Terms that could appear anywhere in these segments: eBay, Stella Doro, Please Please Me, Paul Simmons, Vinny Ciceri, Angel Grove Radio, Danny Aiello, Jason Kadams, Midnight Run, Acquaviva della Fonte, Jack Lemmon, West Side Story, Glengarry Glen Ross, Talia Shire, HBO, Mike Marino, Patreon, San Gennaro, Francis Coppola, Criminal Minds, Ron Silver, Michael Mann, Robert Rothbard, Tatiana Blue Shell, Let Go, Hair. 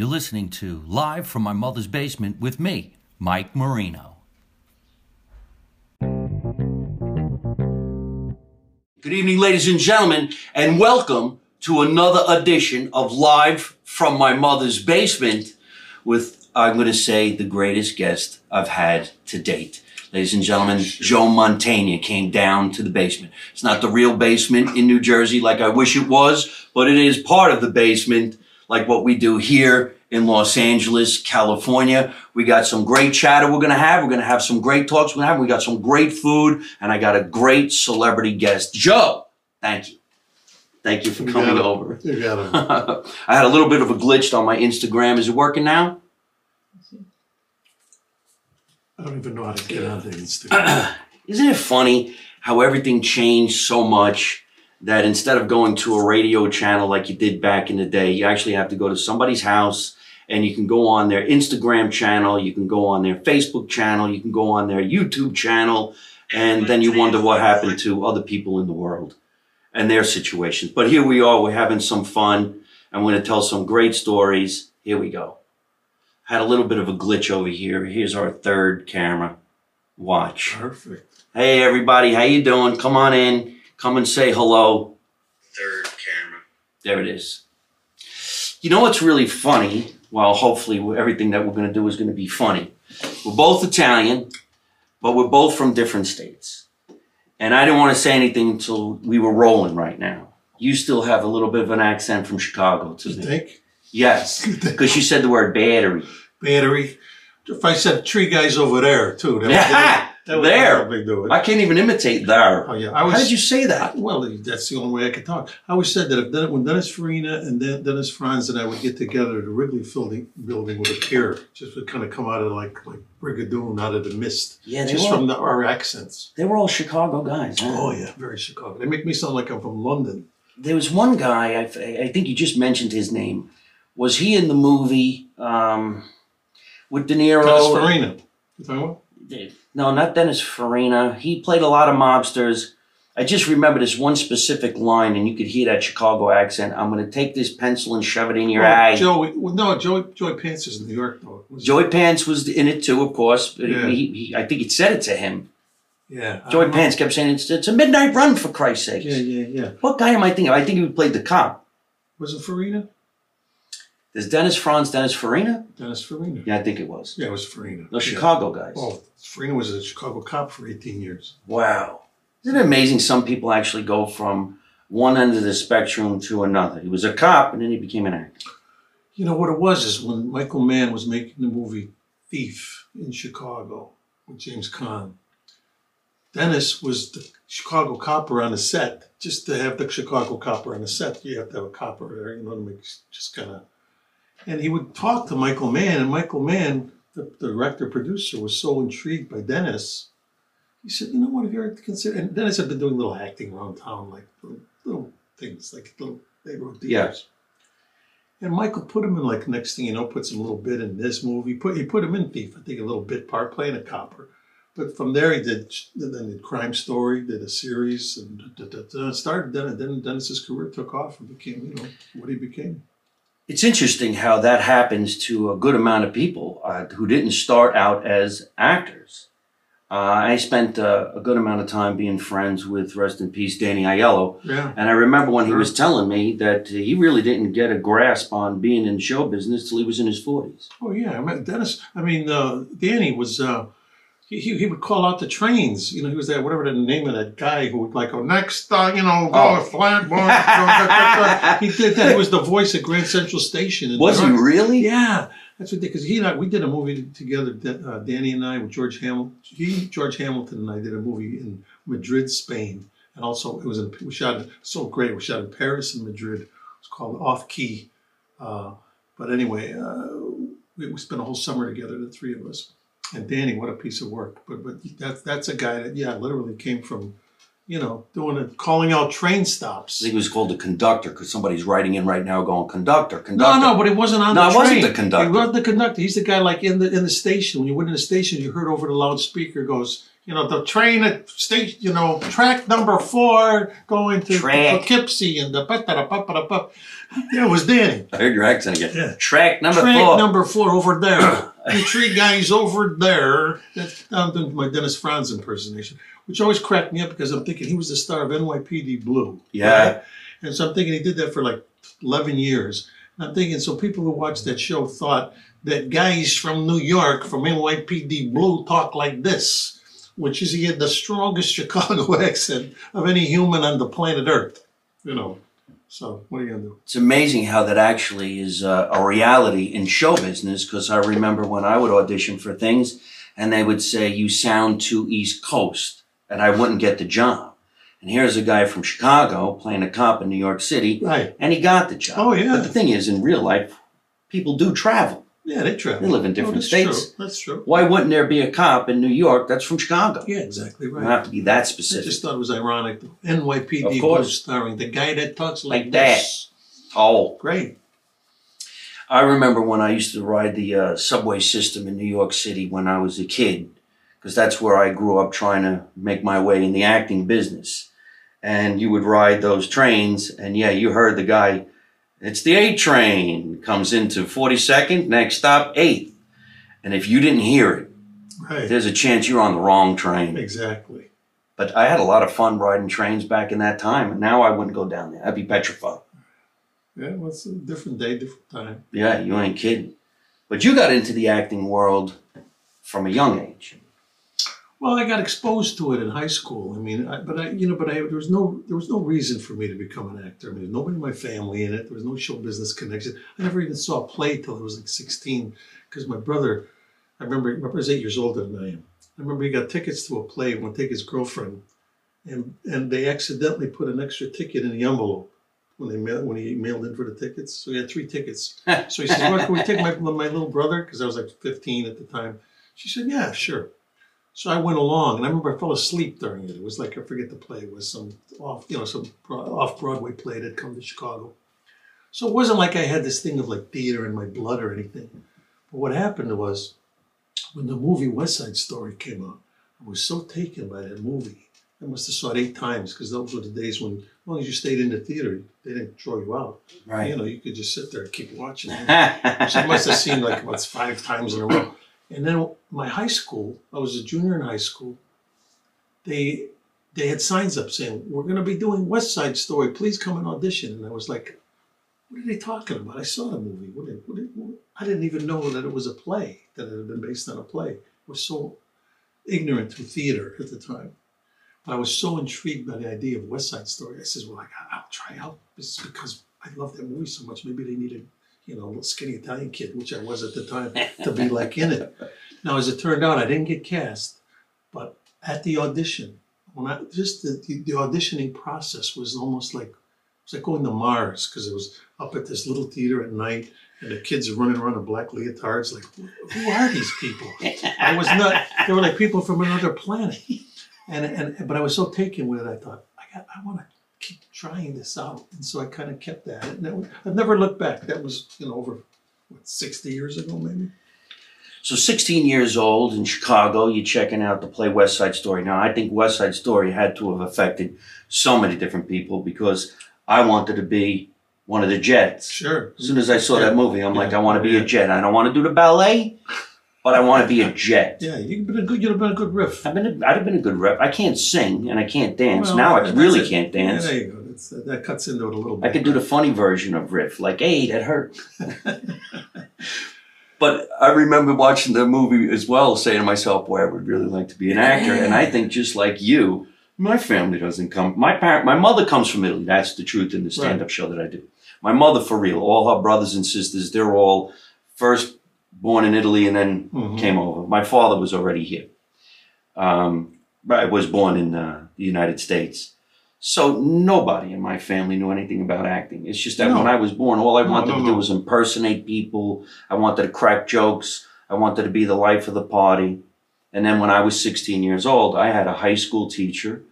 You're listening to Live from My Mother's Basement with me, Mike Marino. Good evening, ladies and gentlemen, and welcome to another edition of Live from My Mother's Basement with, I'm going to say, the greatest guest I've had to date. Ladies and gentlemen, Joe Mantegna came down to the basement. It's not the real basement in New Jersey like I wish it was, but it is part of the basement like what we do here in Los Angeles, California. We got some great chatter we're going to have. We're going to have some great talks we're going to have. We got some great food, and I got a great celebrity guest. Joe, thank you. Thank you for coming over. You got him. I had a little bit of a glitch on my Instagram. Is it working now? I don't even know how to get out of the Instagram. Isn't it funny how everything changed so much that instead of going to a radio channel like you did back in the day, you actually have to go to somebody's house and you can go on their Instagram channel, you can go on their Facebook channel, you can go on their YouTube channel, and then you wonder what happened to other people in the world and their situations. But here we are, we're having some fun, and we're going to tell some great stories. Here we go. Had a little bit of a glitch over here. Here's our third camera. Watch. Perfect. Hey, everybody, how you doing? Come on in. Come and say hello. Third camera. There it is. You know what's really funny? Well, hopefully everything that we're going to do is going to be funny. We're both Italian, but we're both from different states. And I didn't want to say anything until we were rolling right now. You still have a little bit of an accent from Chicago to me. You think? Yes, because you said the word battery. Battery. If I said three guys over there, too. That would do it. I can't even imitate there. Oh, yeah. How did you say that? Well, that's the only way I could talk. I always said that when Dennis Farina and Dennis Franz and I would get together at the Wrigley building with a pair, just would kind of come out of like Brigadoon out of the mist. Yeah, just from our accents. They were all Chicago guys. Huh? Oh, yeah, very Chicago. They make me sound like I'm from London. There was one guy, I think you just mentioned his name. Was he in the movie with De Niro? Dennis Farina. You talking about? No, not Dennis Farina. He played a lot of mobsters. I just remember this one specific line, and you could hear that Chicago accent. I'm going to take this pencil and shove it in your eye. Joey Pants is in New York, though. Joey Pants was in it, too, of course. But yeah. I think it said it to him. Yeah. Joey Pants kept saying, it's a midnight run, for Christ's sake. Yeah. What guy am I thinking of? I think he played the cop. Was it Farina? There's Dennis Franz, Dennis Farina? Dennis Farina. Yeah, I think it was. Yeah, it was Farina. Those Chicago guys. Oh, Farina was a Chicago cop for 18 years. Wow. Isn't it amazing some people actually go from one end of the spectrum to another? He was a cop, and then he became an actor. You know, what it was is when Michael Mann was making the movie Thief in Chicago with James Caan, Dennis was the Chicago copper on the set. Just to have the Chicago copper on the set, you have to have a copper there, you know, to make just kind of... And he would talk to Michael Mann, and Michael Mann, the director-producer, was so intrigued by Dennis. He said, you know what, if you're considering... And Dennis had been doing little acting around town, like little things, like little neighborhood theaters. Yeah. And Michael put him in, like, next thing you know, puts him a little bit in this movie. He put him in Thief, I think, a little bit part, playing a copper. But from there, he did Crime Story, did a series, and started then, and then Dennis's career took off and became, you know, what he became. It's interesting how that happens to a good amount of people who didn't start out as actors. I spent a good amount of time being friends with, rest in peace, Danny Aiello. Yeah. And I remember when he was telling me that he really didn't get a grasp on being in show business till he was in his 40s. Oh, yeah. Danny was... He would call out the trains. You know, he was that, whatever the name of that guy who would like, next time, you know, go flat. He did that. He was the voice at Grand Central Station. Was he really? Yeah. That's what, because he and I, we did a movie together, Danny and I, with George Hamilton. George Hamilton and I did a movie in Madrid, Spain. And also, we shot in Paris and Madrid. It was called Off Key. But anyway, we spent a whole summer together, the three of us. And Danny, what a piece of work! But that's a guy that literally came from, you know, calling out train stops. I think it was called the conductor because somebody's writing in right now going conductor. No, but it wasn't on the train. No, it wasn't the conductor. He wasn't the conductor. He's the guy like in the station. When you went in the station, you heard over the loudspeaker goes, you know, the train at station, you know, track number 4 going to Poughkeepsie and the Yeah, it was Danny. I heard your accent again. Yeah. Track number 4. Track number 4 over there. The three guys over there. That's, I'm doing my Dennis Franz impersonation, which always cracked me up because I'm thinking he was the star of NYPD Blue. Yeah. Right? And so I'm thinking he did that for like 11 years. And I'm thinking, so people who watched that show thought that guys from New York, from NYPD Blue, talk like this, which is he had the strongest Chicago accent of any human on the planet Earth, you know. So what are you going to do? It's amazing how that actually is a reality in show business, because I remember when I would audition for things and they would say, you sound too East Coast, and I wouldn't get the job. And here's a guy from Chicago playing a cop in New York City, right, and he got the job. Oh, yeah. But the thing is, in real life, people do travel. Yeah, they travel. They live in different states. True. That's true. Why wouldn't there be a cop in New York that's from Chicago? Yeah, exactly right. You don't have to be that specific. I just thought it was ironic. NYPD was starring the guy that talks like this. Oh. Great. I remember when I used to ride the subway system in New York City when I was a kid, because that's where I grew up trying to make my way in the acting business. And you would ride those trains, and yeah, you heard the guy... It's the 8 train, comes into 42nd, next stop 8th. And if you didn't hear it, right, there's a chance you're on the wrong train. Exactly. But I had a lot of fun riding trains back in that time, and now I wouldn't go down there. I'd be petrified. Yeah, well, it's a different day, different time. Yeah, you ain't kidding. But you got into the acting world from a young age. Well, I got exposed to it in high school. I mean, there was no reason for me to become an actor. I mean, nobody in my family in it. There was no show business connection. I never even saw a play till I was like 16, because my brother, I remember was 8 years older than I am. I remember he got tickets to a play and went to take his girlfriend, and they accidentally put an extra ticket in the envelope when he mailed in for the tickets. So he had 3 tickets. So he says, well, can we take my little brother? Because I was like 15 at the time. She said, yeah, sure. So I went along, and I remember I fell asleep during it. It was like, I forget the play, it was some off-Broadway play that had come to Chicago. So it wasn't like I had this thing of like theater in my blood or anything. But what happened was, when the movie West Side Story came out, I was so taken by that movie. I must have saw it 8 times, because those were the days when, as long as you stayed in the theater, they didn't throw you out. Right. You know, you could just sit there and keep watching. So I must have seen like about 5 times in a row. And then my high school, I was a junior in high school, they had signs up saying, we're going to be doing West Side Story, please come and audition. And I was like, what are they talking about? I saw the movie. I didn't even know that it was a play, that it had been based on a play. I was so ignorant to theater at the time. But I was so intrigued by the idea of West Side Story. I said, well, I'll try out. It's because I love that movie so much. Maybe they needed, you know, little skinny Italian kid, which I was at the time, to be like in it. Now, as it turned out, I didn't get cast, but at the audition, the auditioning process was almost like, it was like going to Mars, because it was up at this little theater at night, and the kids running around in black leotards, like, who are these people? I was not, they were like people from another planet. But I was so taken with it, I thought, I want to keep trying this out. And so I kind of kept at it. And I've never looked back. That was, you know, over, what, 60 years ago, maybe? So 16 years old in Chicago, you're checking out the play West Side Story. Now, I think West Side Story had to have affected so many different people, because I wanted to be one of the Jets. Sure. As soon as I saw that movie, I'm like, I want to be a Jet. I don't want to do the ballet, but I want to be a Jet. Yeah, you'd have been a good riff. I'd have been a good riff. I can't sing and I can't dance. Well, now I really can't dance. Yeah, there you go. That cuts into it a little bit. I could do the funny version of riff, like, hey, that hurt. But I remember watching the movie as well, saying to myself, boy, I would really like to be an actor. And I think just like you, my family doesn't come. My mother comes from Italy. That's the truth in the stand-up show that I do. My mother, for real, all her brothers and sisters, they're all first born in Italy and then came over. My father was already here. I was born in the United States. So nobody in my family knew anything about acting. It's just that when I was born, all I wanted to do was impersonate people. I wanted to crack jokes. I wanted to be the life of the party. And then when I was 16 years old, I had a high school teacher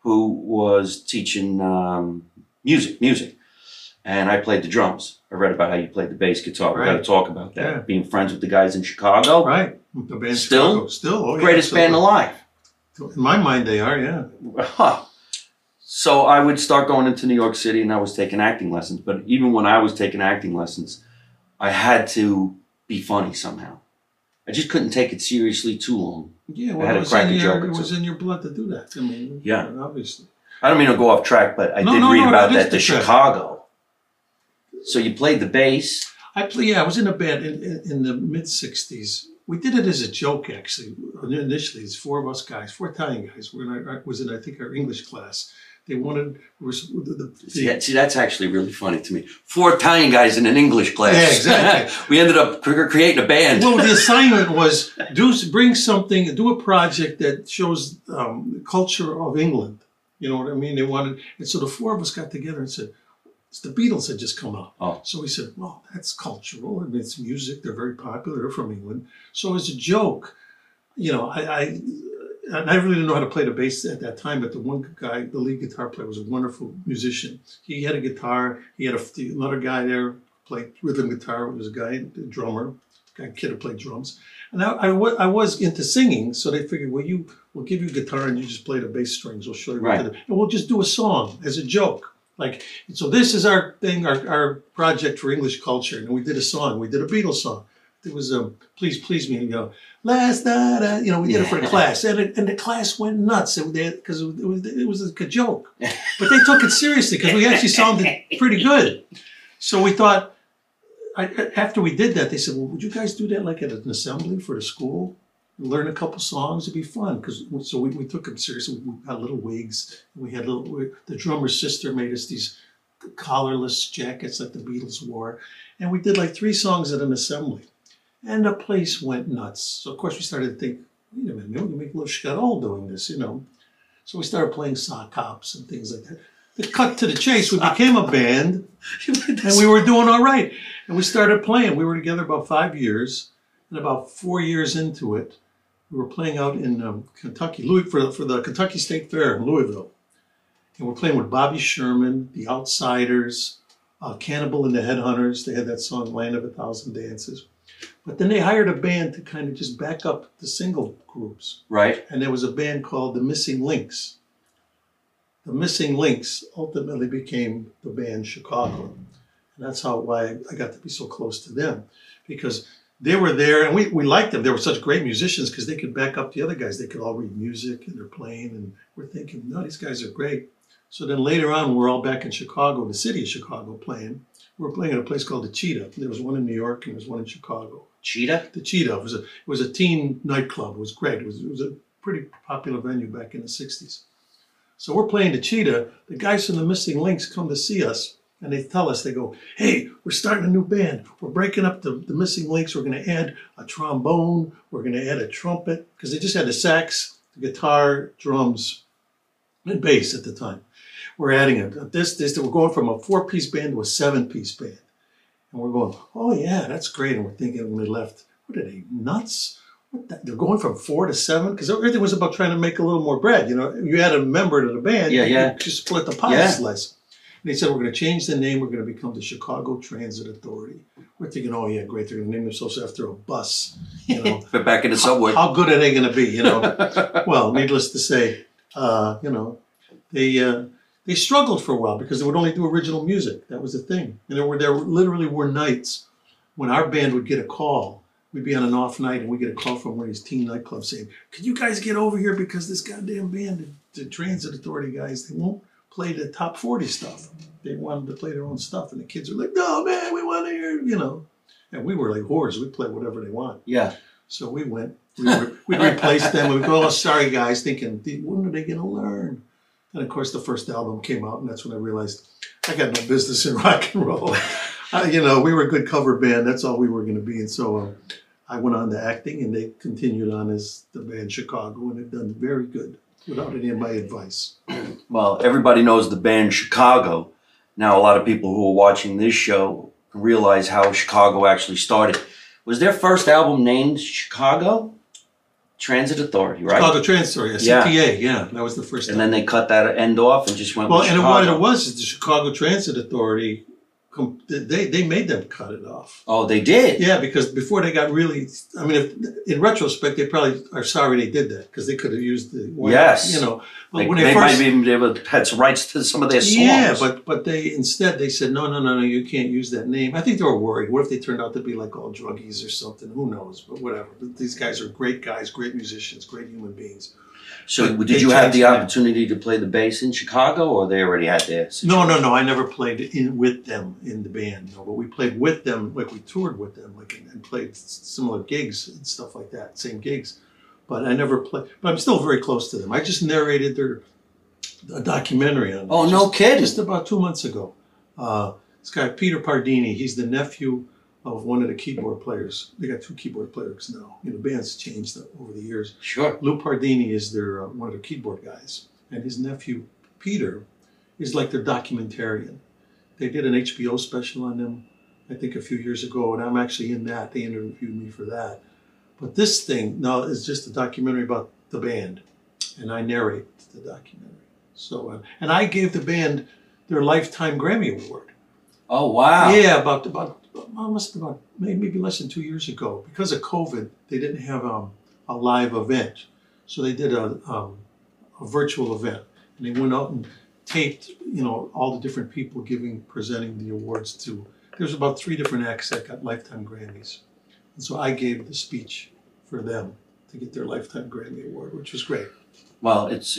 who was teaching music. And I played the drums. I read about how you played the bass guitar. Right. We got to talk about that. Yeah. Being friends with the guys in Chicago. Right. The band Chicago. Still. Greatest band alive. In my mind, they are, yeah. So I would start going into New York City, and I was taking acting lessons. But even when I was taking acting lessons, I had to be funny somehow. I just couldn't take it seriously too long. Yeah, well, I had to crack a joke or two. It was in your blood to do that. I mean, yeah, obviously. I don't mean to go off track, but I did read about that to Chicago. So you played the bass. I was in a band in the mid-'60s. We did it as a joke, actually. Initially, it's four of us guys, four Italian guys. I was in, I think, our English class. They wanted... See, that's actually really funny to me. Four Italian guys in an English class. Yeah, exactly. We ended up creating a band. Well, the assignment was bring something, do a project that shows the culture of England. You know what I mean? They wanted... And so the four of us got together and said, the Beatles had just come out. Oh. So we said, well, that's cultural. I mean, it's music. They're very popular. They're from England. So as a joke, you know, I really didn't know how to play the bass at that time, but the one guy, the lead guitar player, was a wonderful musician. He had a guitar. He had another guy there played rhythm guitar. It was a guy, a drummer, a kid who played drums. And I was into singing, so they figured, well, we'll give you a guitar and you just play the bass strings. We'll show you what to do. And we'll just do a song as a joke. Like, so this is our thing, our project for English culture. And we did a song. We did a Beatles song. It was a Please Please Me, you know, last night, you know, we did it for a class. And the class went nuts because it was a joke. But they took it seriously because we actually sounded pretty good. So we thought, after we did that, they said, well, would you guys do that like at an assembly for the school? Learn a couple songs, it'd be fun. So we took them seriously. We got little wigs. The drummer's sister made us these collarless jackets that the Beatles wore. And we did like 3 songs at an assembly. And the place went nuts. So, of course, we started to think, wait a minute, we can make a little schedule doing this, you know. So we started playing sock hops and things like that. To cut to the chase, we became a band, and we were doing all right. And we started playing. We were together about 5 years, and about 4 years into it, we were playing out in Kentucky, for the Kentucky State Fair in Louisville. And we're playing with Bobby Sherman, The Outsiders, Cannibal and the Headhunters. They had that song, Land of a Thousand Dances. But then they hired a band to kind of just back up the single groups. Right. And there was a band called The Missing Links. The Missing Links ultimately became the band Chicago. And that's why I got to be so close to them. Because they were there, and we liked them. They were such great musicians because they could back up the other guys. They could all read music, and they're playing. And we're thinking, no, these guys are great. So then later on, we're all back in Chicago, the city of Chicago, playing. We were playing at a place called the Cheetah. There was one in New York and there was one in Chicago. Cheetah? The Cheetah. It was a teen nightclub. It was great. It was a pretty popular venue back in the 60s. So we're playing the Cheetah. The guys from the Missing Links come to see us and they tell us, they go, hey, we're starting a new band. We're breaking up the Missing Links. We're going to add a trombone. We're going to add a trumpet. Because they just had the sax, the guitar, drums, and bass at the time. We're adding we're going from a 4-piece band to a 7-piece band. And we're going, oh yeah, that's great. And we're thinking when we left, what are they, nuts? They're going from 4 to 7? Because everything was about trying to make a little more bread. You know, you add a member to the band, you just split the pie slice. And they said, we're going to change the name. We're going to become the Chicago Transit Authority. We're thinking, oh yeah, great. They're going to name themselves after a bus. You know, they're back in the subway. How good are they going to be, you know? Well, needless to say, you know, they struggled for a while because they would only do original music. That was the thing. And there literally were nights when our band would get a call. We'd be on an off night and we'd get a call from one of these teen nightclubs saying, can you guys get over here because this goddamn band, the Transit Authority guys, they won't play the top 40 stuff. They wanted to play their own stuff. And the kids were like, no, man, we want to hear, you know. And we were like whores. We'd play whatever they want. Yeah. So we went. We replaced them. We'd go, oh, sorry, guys, thinking, when are they going to learn? And, of course, the first album came out, and that's when I realized I got no business in rock and roll. You know, we were a good cover band. That's all we were going to be. And so I went on to acting, and they continued on as the band Chicago, and they've done very good without any of my advice. Well, everybody knows the band Chicago. Now, a lot of people who are watching this show realize how Chicago actually started. Was their first album named Chicago? Transit Authority, right? Chicago Transit Authority, CTA, yeah. That was the first thing. And then they cut that end off and just went with Chicago. Well, and what it was is the Chicago Transit Authority They made them cut it off. Oh, they did? Yeah, because before they got really, I mean, in retrospect, they probably are sorry they did that because they could have used the one. Yes. You know, but like, when they first, might even be able to have rights to some of their songs. Yeah, but they instead they said, no, you can't use that name. I think they were worried. What if they turned out to be like all druggies or something? Who knows? But whatever. These guys are great guys, great musicians, great human beings. So did you have the opportunity to play the bass in Chicago, or they already had their situation? No. I never played with them in the band, but we played with them, like we toured with them, like and played similar gigs and stuff like that, same gigs. But I never played, but I'm still very close to them. I just narrated a documentary on them. Oh, no kidding. Just about 2 months ago. This guy, Peter Pardini, he's the nephew of one of the keyboard players. They got two keyboard players now. You know, bands changed over the years. Sure. Lou Pardini is their one of their keyboard guys, and his nephew Peter is like their documentarian. They did an HBO special on them, I think, a few years ago, and I'm actually in that. They interviewed me for that. But this thing now is just a documentary about the band, and I narrate the documentary. So, and I gave the band their lifetime Grammy Award. Oh wow! Yeah, about maybe less than 2 years ago. Because of COVID, they didn't have a live event, so they did a virtual event, and they went out and taped, all the different people presenting the awards to. There's about 3 different acts that got lifetime Grammys, and so I gave the speech for them to get their lifetime Grammy Award, which was great. Well, that's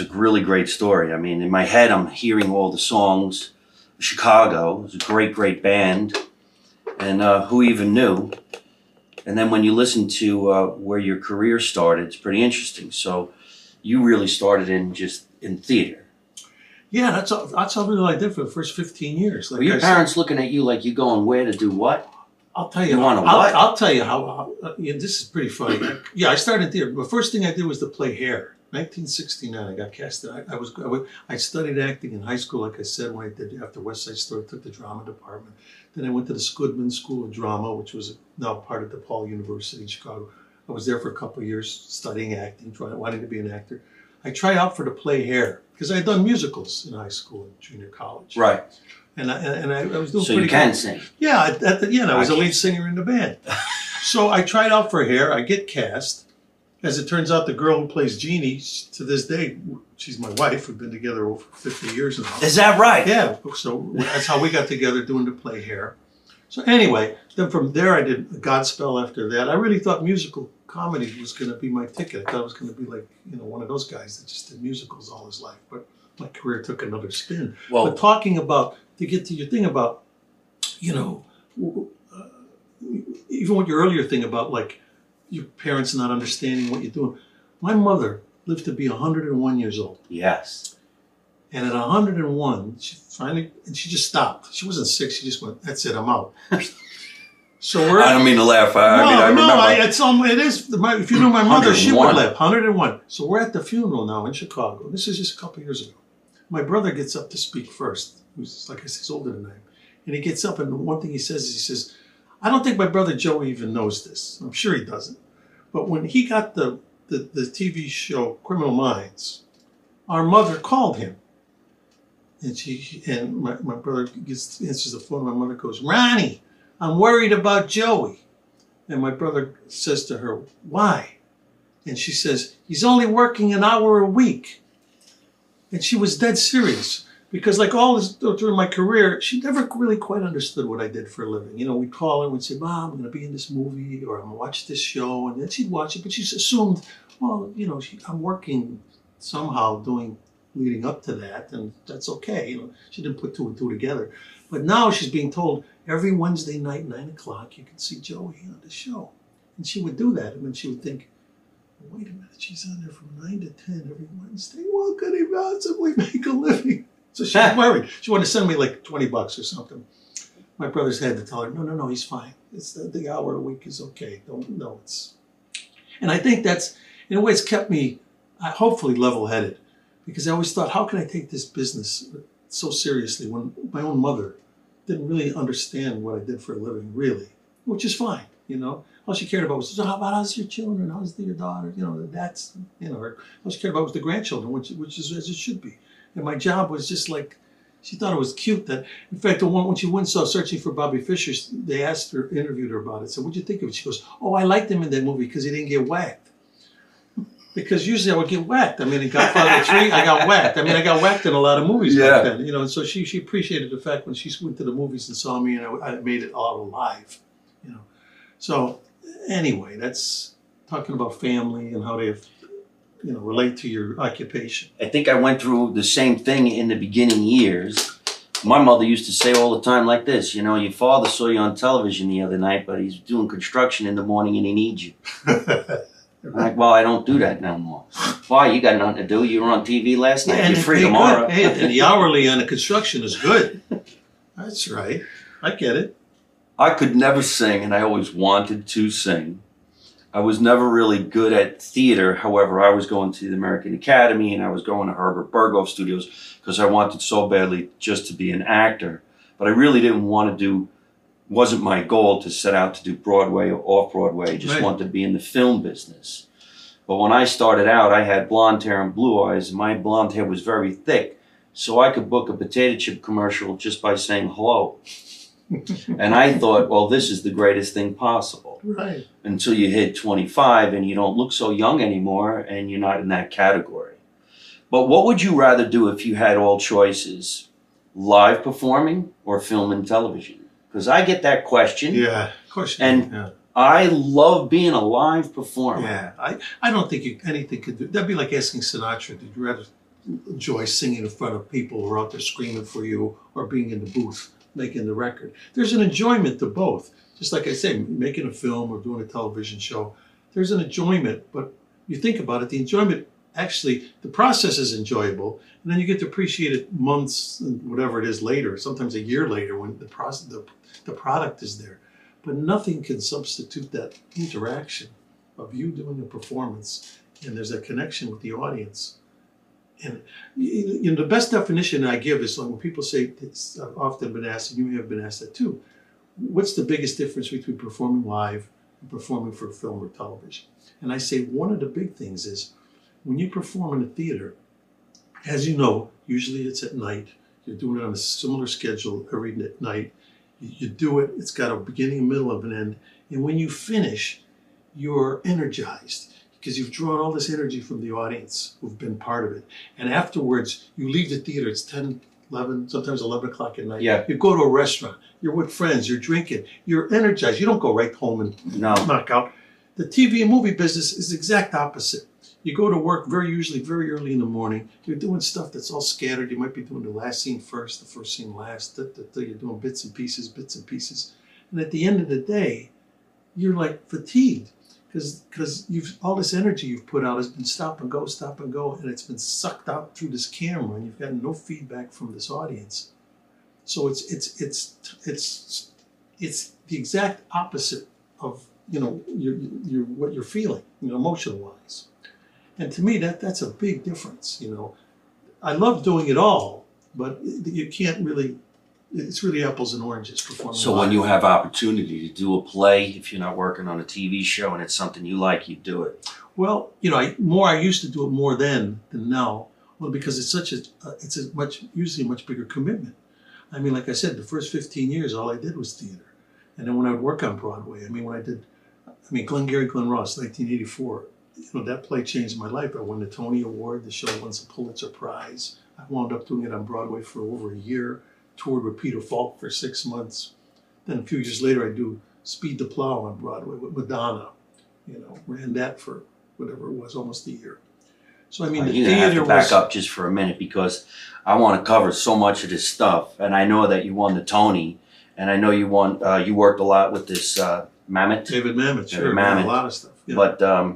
a really great story. I mean, in my head, I'm hearing all the songs. Chicago, it was a great band, and who even knew? And then when you listen to where your career started, it's pretty interesting. So you really started in theater. Yeah, that's all really I did for the first 15 years. Like, were your parents looking at you like you're going where to do what? I'll tell you. I'll tell you how this is pretty funny. Yeah, I started in theater. The first thing I did was to play Hair. 1969, I got casted. I studied acting in high school, like I said, when I did after West Side Story, I took the drama department. Then I went to the Goodman School of Drama, which was now part of DePaul University in Chicago. I was there for a couple of years studying acting, wanting to be an actor. I tried out for the play Hair because I had done musicals in high school and junior college. Right. And I was doing so pretty good. So you can sing. Yeah, I was a lead singer in the band. So I tried out for Hair. I get cast. As it turns out, the girl who plays Jeannie, to this day, she's my wife. We've been together over 50 years now. Is that right? Yeah. So that's how we got together, doing the play Hair. So anyway, then from there, I did a Godspell after that. I really thought musical comedy was going to be my ticket. I thought it was going to be like, one of those guys that just did musicals all his life. But my career took another spin. Well, but talking about, to get to your thing about, even with your earlier thing about, like, your parents not understanding what you're doing. My mother lived to be 101 years old. Yes. And at 101, she just stopped. She wasn't sick. She just went, that's it, I'm out. So we're... I don't mean to laugh. If you knew my mother, she would laugh. 101. So we're at the funeral now in Chicago. This is just a couple of years ago. My brother gets up to speak first. Who's, like I said, he's older than I am. And he gets up, and the one thing he says is, I don't think my brother Joey even knows this. I'm sure he doesn't. But when he got the TV show Criminal Minds, our mother called him. And my brother answers the phone. My mother goes, Ronnie, I'm worried about Joey. And my brother says to her, why? And she says, he's only working an hour a week. And she was dead serious. Because like all this, during my career, she never really quite understood what I did for a living. We'd call her and we'd say, Mom, I'm going to be in this movie, or I'm going to watch this show. And then she'd watch it, but she assumed, well, I'm working somehow leading up to that, and that's okay. She didn't put 2 and 2 together. But now she's being told, every Wednesday night, 9 o'clock, you can see Joey on the show. And she would do that, and then she would think, wait a minute, she's on there from 9 to 10 every Wednesday. Well, could he possibly make a living? So she was worried. She wanted to send me like $20 or something. My brothers had to tell her, no, he's fine. It's the hour a week is okay. And I think that's, in a way, it's kept me, hopefully, level-headed. Because I always thought, how can I take this business so seriously when my own mother didn't really understand what I did for a living, really? Which is fine, All she cared about was, how about how's your children? How's your daughter? All she cared about was the grandchildren, which is as it should be. And my job was just like, She thought it was cute that, in fact, the one when she went saw Searching for Bobby Fischer, they asked her, interviewed her about it. So what'd you think of it? She goes, oh, I liked him in that movie because he didn't get whacked. Because usually I would get whacked. I mean, in Godfather 3, I got whacked. I mean, I got whacked in a lot of movies back then. You know, and so she appreciated the fact when she went to the movies and saw me, and I made it all alive. You know, so anyway, that's talking about family and how they, you know, relate to your occupation. I think I went through the same thing in the beginning years. My mother used to say all the time like this, you know, your father saw you on television the other night, but he's doing construction in the morning and he needs you. I'm like, well, I don't do that no more. Why? You got nothing to do. You were on TV last night. Yeah, you're free tomorrow. Hey, and the hourly on the construction is good. That's right. I get it. I could never sing, and I always wanted to sing. I was never really good at theater. However, I was going to the American Academy, and I was going to Herbert Berghoff Studios because I wanted so badly just to be an actor. But I really didn't want to do, wasn't my goal to set out to do Broadway or off-Broadway. I just wanted to be in the film business. But when I started out, I had blonde hair and blue eyes, and my blonde hair was very thick. So I could book a potato chip commercial just by saying hello. And I thought, well, this is the greatest thing possible. Right. Until you hit 25 and you don't look so young anymore and you're not in that category. But what would you rather do if you had all choices? Live performing or film and television? Because I get that question. Yeah, of course. And yeah. I love being a live performer. Yeah, I don't think anything could do. That'd be like asking Sinatra, did you rather enjoy singing in front of people who are out there screaming for you or being in the booth making the record? There's an enjoyment to both. Just like I say, making a film or doing a television show, there's an enjoyment, but you think about it, the enjoyment, actually, the process is enjoyable, and then you get to appreciate it months, and whatever it is later, sometimes a year later when the process, the product is there. But nothing can substitute that interaction of you doing a performance, and there's a connection with the audience. And you know, the best definition I give is when people say, it's, I've often been asked, and you may have been asked that too, what's the biggest difference between performing live and performing for film or television? And I say one of the big things is when you perform in a theater, as you know, usually it's at night, you're doing it on a similar schedule every night, you do it, it's got a beginning, a middle, and an end, and when you finish, you're energized. Because you've drawn all this energy from the audience who've been part of it. And afterwards, you leave the theater. It's 10, 11, sometimes 11 o'clock at night. Yeah. You go to a restaurant. You're with friends. You're drinking. You're energized. You don't go right home and knock out. The TV and movie business is the exact opposite. You go to work usually very early in the morning. You're doing stuff that's all scattered. You might be doing the last scene first, the first scene last. You're doing bits and pieces. And at the end of the day, you're like fatigued. Because all this energy you've put out has been stop and go, and it's been sucked out through this camera, and you've gotten no feedback from this audience. So it's the exact opposite of, you know, what you're feeling, you know, emotional wise. And to me, that's a big difference. You know, I love doing it all, but you can't really. It's really apples and oranges performing. So when you have opportunity to do a play, if you're not working on a TV show and it's something you like, you do it. Well, you know, I used to do it more then than now. Well, because it's such a much bigger commitment. I mean, like I said, the first 15 years, all I did was theater. And then when I would work on Broadway, I mean, Glengarry Glen Ross, 1984, you know, that play changed my life. I won the Tony Award, the show won the Pulitzer Prize. I wound up doing it on Broadway for over a year. Toured with Peter Falk for 6 months. Then a few years later, I do Speed the Plow on Broadway with Madonna. You know, ran that for whatever it was, almost a year. So I mean, the theater have to back up just for a minute because I want to cover so much of this stuff, and I know that you won the Tony, and I know you won. You worked a lot with this Mamet, David Mamet. Sure, Mamet. A lot of stuff. Yeah. But I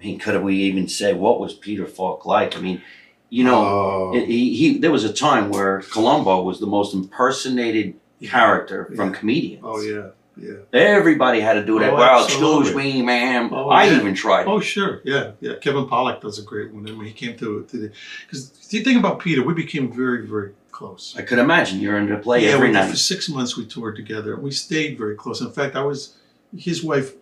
mean, could we even say what was Peter Falk like? I mean. You know, there was a time where Columbo was the most impersonated character from comedians. Oh, yeah, yeah. Everybody had to do that. Wow, excuse me, ma'am. I even tried. Oh, sure, yeah, yeah. Kevin Pollak does a great one. I mean, he came to because the thing about Peter, we became very, very close. I could imagine you're in the play every night. For 6 months we toured together. We stayed very close. In fact, his wife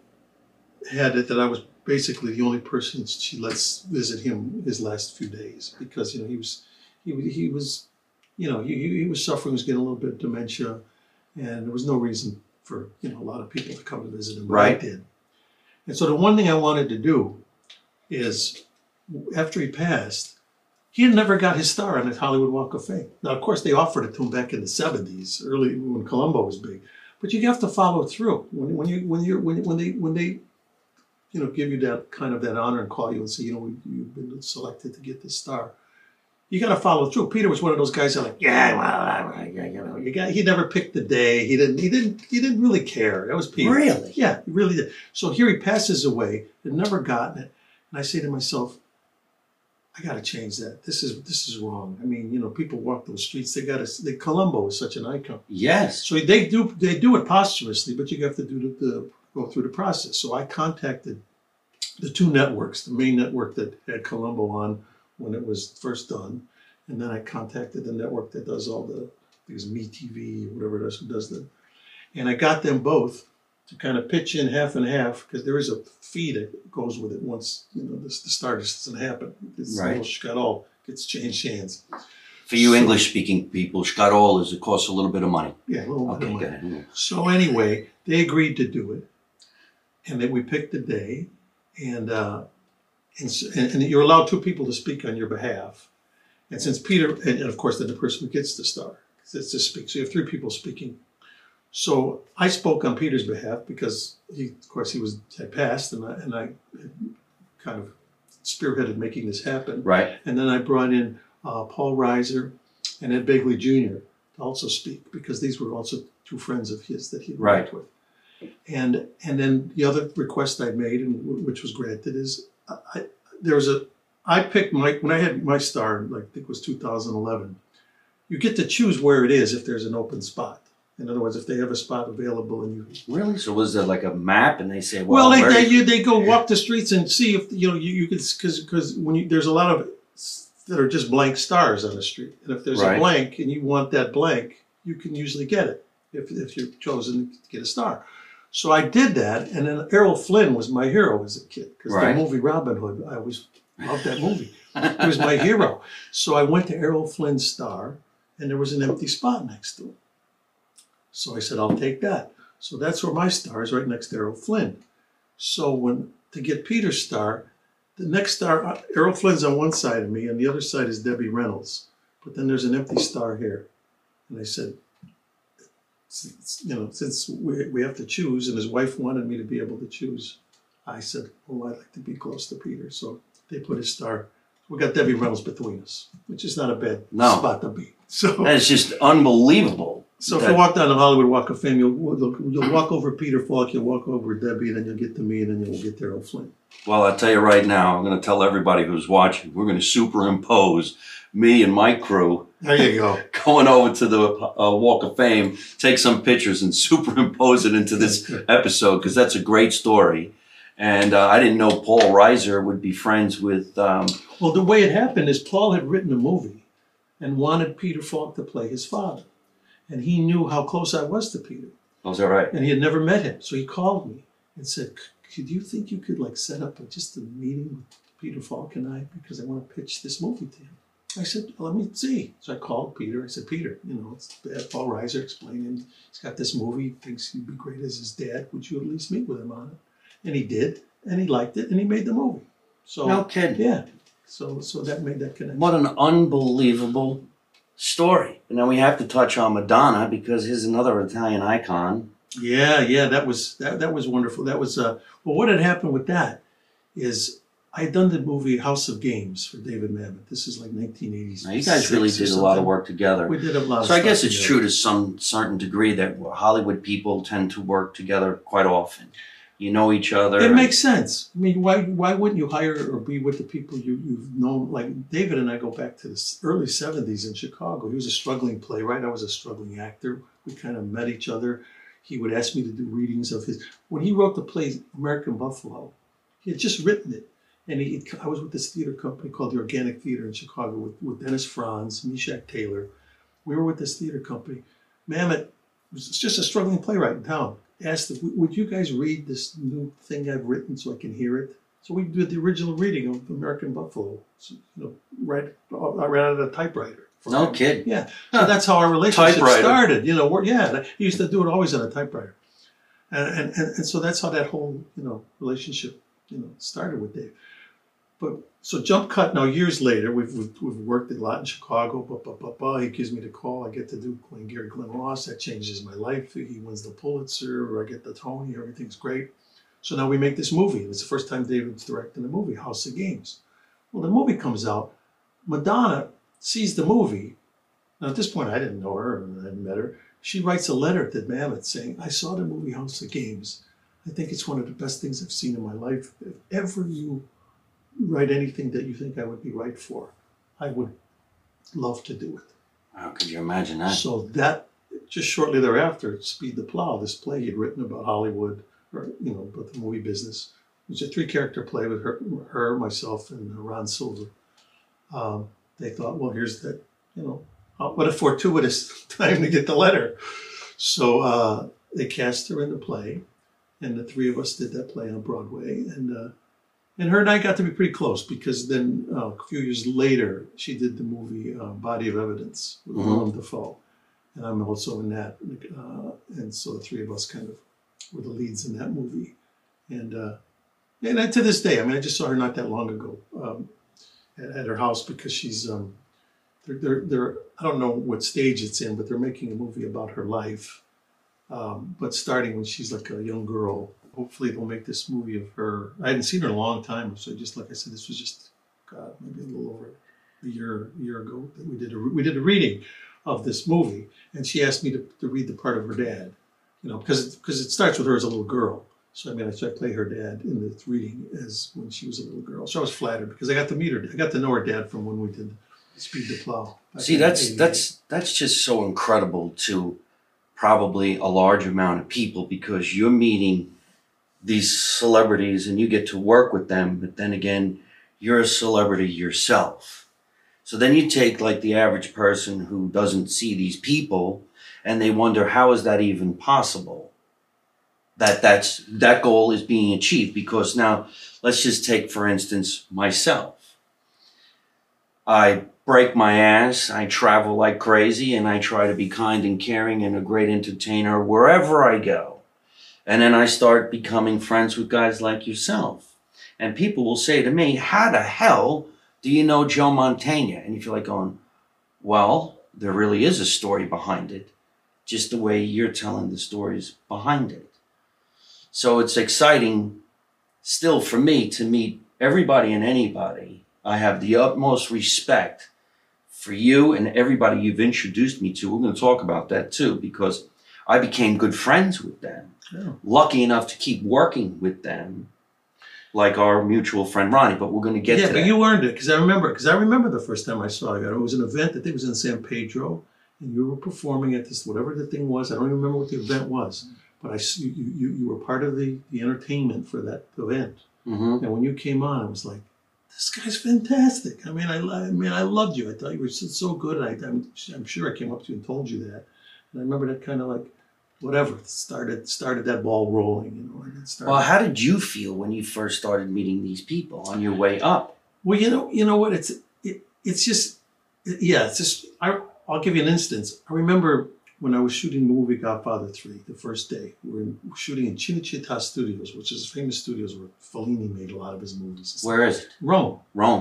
had it that I was basically the only person she lets visit him his last few days because, you know, he was you know, he was suffering, was getting a little bit of dementia, and there was no reason for, you know, a lot of people to come to visit him, but right. I did. And so the one thing I wanted to do is, after he passed, he had never got his star on the Hollywood Walk of Fame. Now, of course, they offered it to him back in the 70s, early when Columbo was big. But you have to follow through. When they you know, give you that kind of that honor and call you and say, you know, you've been selected to get this star, you got to follow through. Peter was one of those guys that, like, yeah, well, you know, you got. He never picked the day. He didn't really care. That was Peter. Really? Yeah, he really did. So here he passes away, had never gotten it, and I say to myself, I got to change that. This is wrong. I mean, you know, people walk those streets. They got to. Columbo is such an icon. Yes. So they do it posthumously, but you have to do the go through the process. So I contacted the two networks, the main network that had Columbo on when it was first done, and then I contacted the network that does all the things, MeTV, whatever it is, who does that. And I got them both to kind of pitch in half and half, because there is a fee that goes with it once, you know, the star just doesn't happen. It's right. Little schadol gets changed hands. For you English-speaking people, schadol is, of course, a little bit of money. Yeah, a little bit of money. Go ahead. So anyway, they agreed to do it. And then we picked the day, and you're allowed two people to speak on your behalf. And since Peter, and of course, then the person who gets the star, that's just speaks. So you have three people speaking. So I spoke on Peter's behalf because he had passed, and I kind of spearheaded making this happen. Right. And then I brought in Paul Reiser and Ed Begley Jr. to also speak, because these were also two friends of his that he worked with. And then the other request I made, and which was granted, is I picked Mike when I had my star. Like, I think it was 2011. You get to choose where it is if there's an open spot. In other words, if they have a spot available, and you really. So was there like a map, and they say, well, they go walk the streets and see if you could, because there's a lot of that are just blank stars on the street, and if there's a blank and you want that blank, you can usually get it if you're chosen to get a star. So I did that, and then Errol Flynn was my hero as a kid, because the movie Robin Hood, I always loved that movie. He was my hero. So I went to Errol Flynn's star, and there was an empty spot next to him. So I said, I'll take that. So that's where my star is, right next to Errol Flynn. So to get Peter's star, the next star, Errol Flynn's on one side of me, and the other side is Debbie Reynolds. But then there's an empty star here. And I said, you know, since we have to choose, and his wife wanted me to be able to choose, I said, oh, I'd like to be close to Peter. So they put his star. We got Debbie Reynolds between us, which is not a bad spot to be. So that's just unbelievable. So if you walk down the Hollywood Walk of Fame, you'll walk over Peter Falk, you'll walk over Debbie, and then you'll get to me, and then you'll get Errol Flynn. Well, I'll tell you right now, I'm going to tell everybody who's watching, we're going to superimpose me and my crew. There you go. Going over to the Walk of Fame, take some pictures and superimpose it into this episode, because that's a great story. And I didn't know Paul Reiser would be friends with... Well, the way it happened is Paul had written a movie and wanted Peter Falk to play his father. And he knew how close I was to Peter. Oh, is that right? And he had never met him. So he called me and said, "Could you think you could like set up just a meeting with Peter Falk and I, because I want to pitch this movie to him?" I said, "Well, let me see." So I called Peter. I said, "Peter, you know, it's Paul Reiser, explained him. He's got this movie. He thinks he'd be great as his dad. Would you at least meet with him on it?" And he did, and he liked it, and he made the movie. So no kidding. Yeah. So that made that connection. What an unbelievable story. And then we have to touch on Madonna, because he's another Italian icon. Yeah, that was wonderful. That was well, what had happened with that is, I had done the movie House of Games for David Mamet. This is like 1980s. Now, you guys really did a lot of work together. We did a lot of stuff. So I guess it's true to some certain degree that Hollywood people tend to work together quite often. You know each other. It makes sense. I mean, why wouldn't you hire or be with the people you've known? Like David and I go back to the early 70s in Chicago. He was a struggling playwright. I was a struggling actor. We kind of met each other. He would ask me to do readings of his. When he wrote the play American Buffalo, he had just written it. And I was with this theater company called the Organic Theater in Chicago with Dennis Franz, Meshack Taylor. We were with this theater company. Mamet was just a struggling playwright in town. Asked if, would you guys read this new thing I've written so I can hear it? So we did the original reading of American Buffalo, so, you know, right out of the typewriter. No kidding. Yeah. No, that's how our relationship started. You know, he used to do it always on a typewriter. And so that's how that whole, you know, relationship, you know, started with Dave. But so jump cut now, years later, we've worked a lot in Chicago, He gives me the call, I get to do Glengarry Glen Ross, that changes my life. He wins the Pulitzer, or I get the Tony, everything's great. So now we make this movie. It's the first time David's directing a movie, House of Games. Well, the movie comes out, Madonna sees the movie. Now at this point, I didn't know her, and I hadn't met her. She writes a letter to Mamet saying, I saw the movie House of Games. I think it's one of the best things I've seen in my life. If ever you write anything that you think I would be right for, I would love to do it. How could you imagine that? So that, just shortly thereafter, Speed the Plow, this play he'd written about Hollywood, or, you know, about the movie business. It was a three-character play with her, myself, and Ron Silver. They thought, well, here's that, you know, what a fortuitous time to get the letter. So they cast her in the play, and the three of us did that play on Broadway. And her and I got to be pretty close, because then a few years later, she did the movie Body of Evidence with Willem Dafoe. And I'm also in that. And so the three of us kind of were the leads in that movie. And to this day, I mean, I just saw her not that long ago at her house, because she's, I don't know what stage it's in, but they're making a movie about her life. But starting when she's like a young girl. Hopefully they'll make this movie of her. I hadn't seen her in a long time, so just like I said, this was just, God, maybe a little over a year ago that we did a reading of this movie, and she asked me to read the part of her dad, you know, because it starts with her as a little girl. So I mean, I play her dad in this reading as when she was a little girl. So I was flattered because I got to meet her. I got to know her dad from when we did Speed the Plow. See, that's just so incredible to probably a large amount of people, because you're meeting these celebrities and you get to work with them, but then again, you're a celebrity yourself. So then you take like the average person who doesn't see these people and they wonder, how is that even possible? That goal is being achieved. Because now let's just take, for instance, myself. I break my ass, I travel like crazy, and I try to be kind and caring and a great entertainer wherever I go. And then I start becoming friends with guys like yourself. And people will say to me, how the hell do you know Joe Mantegna? And you feel like going, well, there really is a story behind it, just the way you're telling the stories behind it. So it's exciting still for me to meet everybody and anybody. I have the utmost respect for you and everybody you've introduced me to. We're going to talk about that too, because I became good friends with them. Yeah. Lucky enough to keep working with them, like our mutual friend Ronnie, but we're going to get to that. Yeah, but you earned it, because I remember the first time I saw you. It was an event, I think it was in San Pedro, and you were performing at this, whatever the thing was. I don't even remember what the event was, but you were part of the entertainment for that event. Mm-hmm. And when you came on, I was like, this guy's fantastic. I mean, I loved you. I thought you were so good. I'm sure I came up to you and told you that. And I remember that kind of like, whatever, started that ball rolling, you know. And well, how did you feel when you first started meeting these people on your way up? Well, you know what? It's just. I'll give you an instance. I remember when I was shooting the movie Godfather 3, the first day. We were shooting in Cinecittà Studios, which is famous studios where Fellini made a lot of his movies. Where is it? Rome.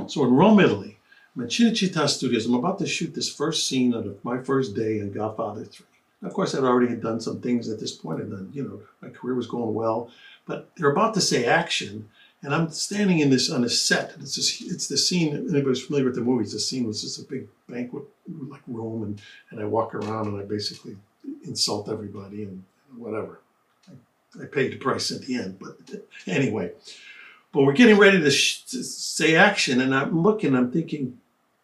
So in Rome, Italy, I'm at Cinecittà Studios. I'm about to shoot this first scene of my first day in Godfather 3. Of course, I'd already done some things at this point, and then, you know, my career was going well. But they're about to say action, and I'm standing in this on a set. And it's the scene. Anybody's familiar with the movies? The scene was just a big banquet like room, and I walk around and I basically insult everybody and whatever. I paid the price at the end, but anyway. But we're getting ready to say action, and I'm looking. I'm thinking,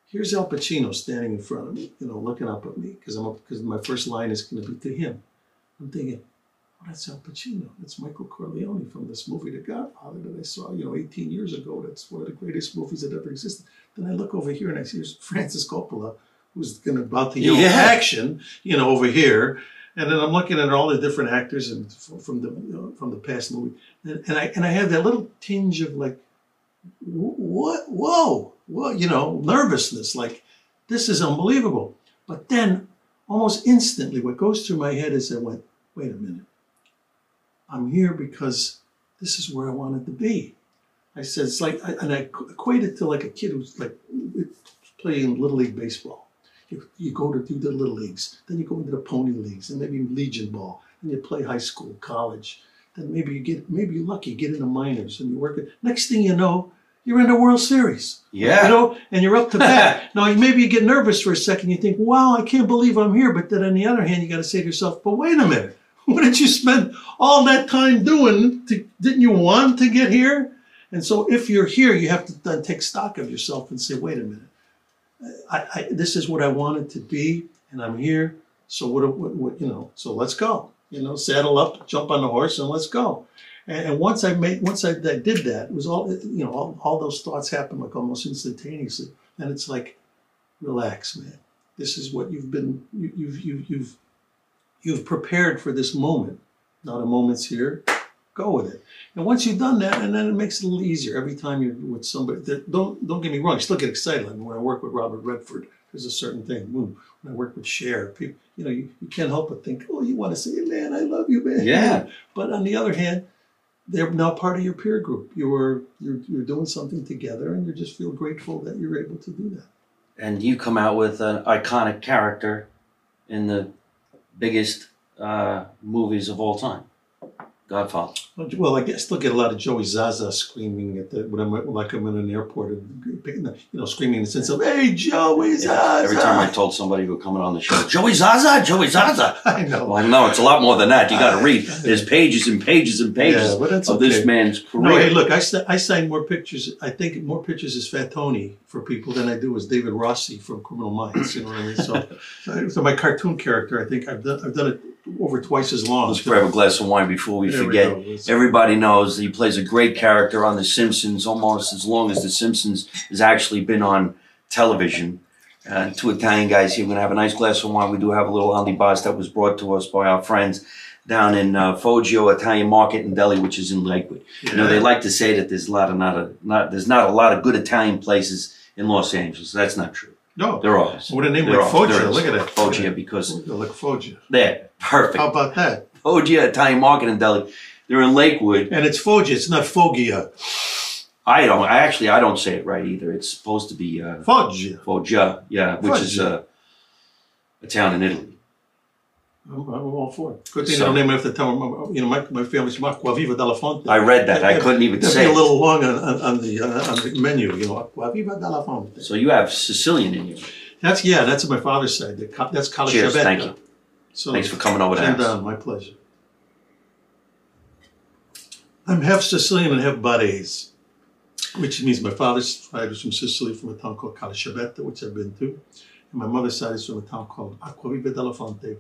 here's Al Pacino standing in front of me, you know, looking up at me, because my first line is going to be to him. I'm thinking, oh, that's Al Pacino. That's Michael Corleone from this movie, The Godfather, that I saw, you know, 18 years ago. That's one of the greatest movies that ever existed. Then I look over here and I see Francis Coppola, who's about to yell action, you know, over here. And then I'm looking at all the different actors and from the past movie, and I have that little tinge of like, what? Whoa. Well, you know, nervousness, like, This is unbelievable. But then almost instantly what goes through my head is I went, wait a minute. I'm here because this is where I wanted to be. I said, it's like, and I equate it to like a kid who's like playing Little League baseball. You go to do the Little Leagues, then you go into the Pony Leagues, and maybe Legion Ball, and you play high school, college. Then maybe you're lucky, you get into minors, and you work it. Next thing you know, you're in the World Series. Yeah. You know, and you're up to bat. Now, maybe you get nervous for a second. You think, wow, I can't believe I'm here. But then on the other hand, you got to say to yourself, but wait a minute. What did you spend all that time doing? Didn't you want to get here? And so if you're here, you have to then take stock of yourself and say, wait a minute. This is what I wanted to be, and I'm here. So what you know, so let's go. You know, saddle up, jump on the horse, and let's go. And once I did that, it was all, you know, all those thoughts happened like almost instantaneously. And it's like, relax, man. This is what you've been, you've prepared for this moment. Now the moment's here, go with it. And once you've done that, and then it makes it a little easier every time you're with somebody. Don't get me wrong, I still get excited. I mean, when I work with Robert Redford, there's a certain thing. When I work with Cher, people, you know, you can't help but think, oh, you want to say, man, I love you, man. Yeah. But on the other hand, they're now part of your peer group. You're doing something together, and you just feel grateful that you're able to do that. And you come out with an iconic character in the biggest movies of all time, Godfather. Well, I guess still get a lot of Joey Zaza screaming at the when I'm in an airport, and, you know, screaming in the sense of, "Hey, Joey Zaza!" Every time I told somebody who were coming on the show, "Joey Zaza, Joey Zaza," I know. Well, I know it's a lot more than that. You got to read. There's pages and pages and pages of this man's career. No, hey, look, I sign more pictures. I think more pictures as Fat Tony for people than I do as David Rossi from Criminal Minds. You know what I mean? So my cartoon character, I think I've done it over twice as long. Let's grab a glass of wine before we forget. Everybody knows that he plays a great character on The Simpsons, almost as long as The Simpsons has actually been on television. Two Italian guys here. We're going to have a nice glass of wine. We do have a little antipasto that was brought to us by our friends down in Foggio Italian Market in Delhi, which is in Lakewood. Yeah. You know, they like to say that there's not a lot of good Italian places in Los Angeles. That's not true. No, they're all. What a name, like Foggia. Look at that. Foggia, because like Foggia. There, perfect. How about that? Foggia Italian Market in Delhi. They're in Lakewood, and it's Foggia. It's not Foggia. I don't say it right either. It's supposed to be Foggia. Foggia, yeah, which is a town in Italy. I'm all for it. Good thing I don't name it after the town. You know, my family's Acquaviva della Fonte. I read that. I couldn't even say it. It was a little long on the menu, you know, Acquaviva della Fonte. So you have Sicilian in you. That's my father's side. That's Cala Cheers, Chabetta. Thank you. So, thanks for coming over to us. My pleasure. I'm half Sicilian and half Barese, which means my father's side is from Sicily, from a town called Cala Cherbetta, which I've been to. And my mother's side is from a town called Acquaviva della Fonte,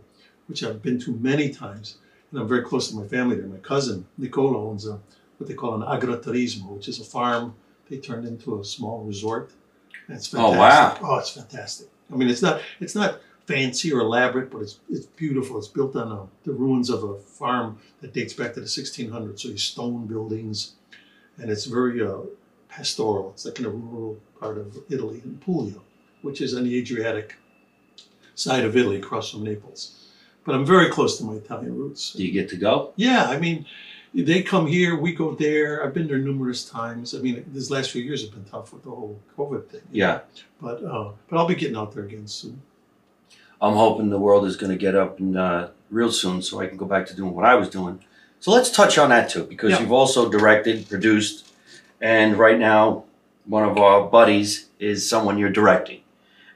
which I've been to many times, and I'm very close to my family there. My cousin, Nicola, owns what they call an agriturismo, which is a farm they turned into a small resort. And it's fantastic. Oh, wow. Oh, it's fantastic. I mean, it's not fancy or elaborate, but it's beautiful. It's built on the ruins of a farm that dates back to the 1600s, so these stone buildings, and it's very pastoral. It's like in a rural part of Italy, in Puglia, which is on the Adriatic side of Italy, across from Naples. But I'm very close to my Italian roots. Do you get to go? Yeah, I mean, they come here, we go there. I've been there numerous times. I mean, these last few years have been tough with the whole COVID thing. Yeah. But I'll be getting out there again soon. I'm hoping the world is going to get up and real soon, so I can go back to doing what I was doing. So let's touch on that too, because you've also directed, produced, and right now one of our buddies is someone you're directing,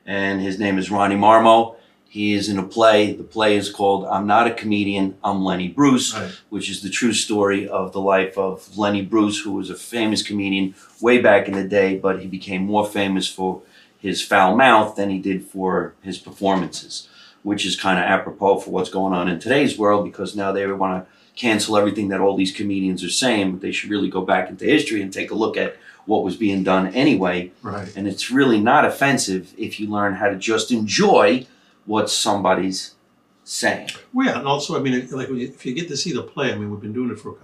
and his name is Ronnie Marmo. He is in a play. The play is called I'm Not a Comedian, I'm Lenny Bruce, which is the true story of the life of Lenny Bruce, who was a famous comedian way back in the day, but he became more famous for his foul mouth than he did for his performances, which is kind of apropos for what's going on in today's world, because now they want to cancel everything that all these comedians are saying, but they should really go back into history and take a look at what was being done anyway. Right. And it's really not offensive if you learn how to just enjoy what somebody's saying. Well, yeah, and also, I mean, like if you get to see the play, I mean, we've been doing it for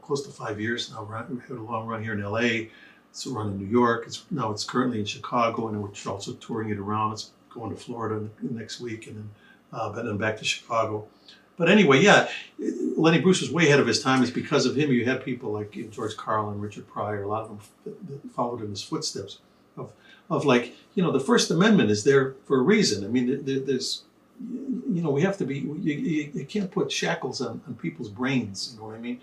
close to 5 years now. We had a long run here in L.A. It's run in New York. It's currently in Chicago, and we're also touring it around. It's going to Florida next week, and then back to Chicago. But anyway, yeah, Lenny Bruce was way ahead of his time. It's because of him you had people like George Carlin, Richard Pryor, a lot of them followed in his footsteps. Of like, you know, the First Amendment is there for a reason. I mean, there's, you know, we have to be, you can't put shackles on people's brains, you know what I mean?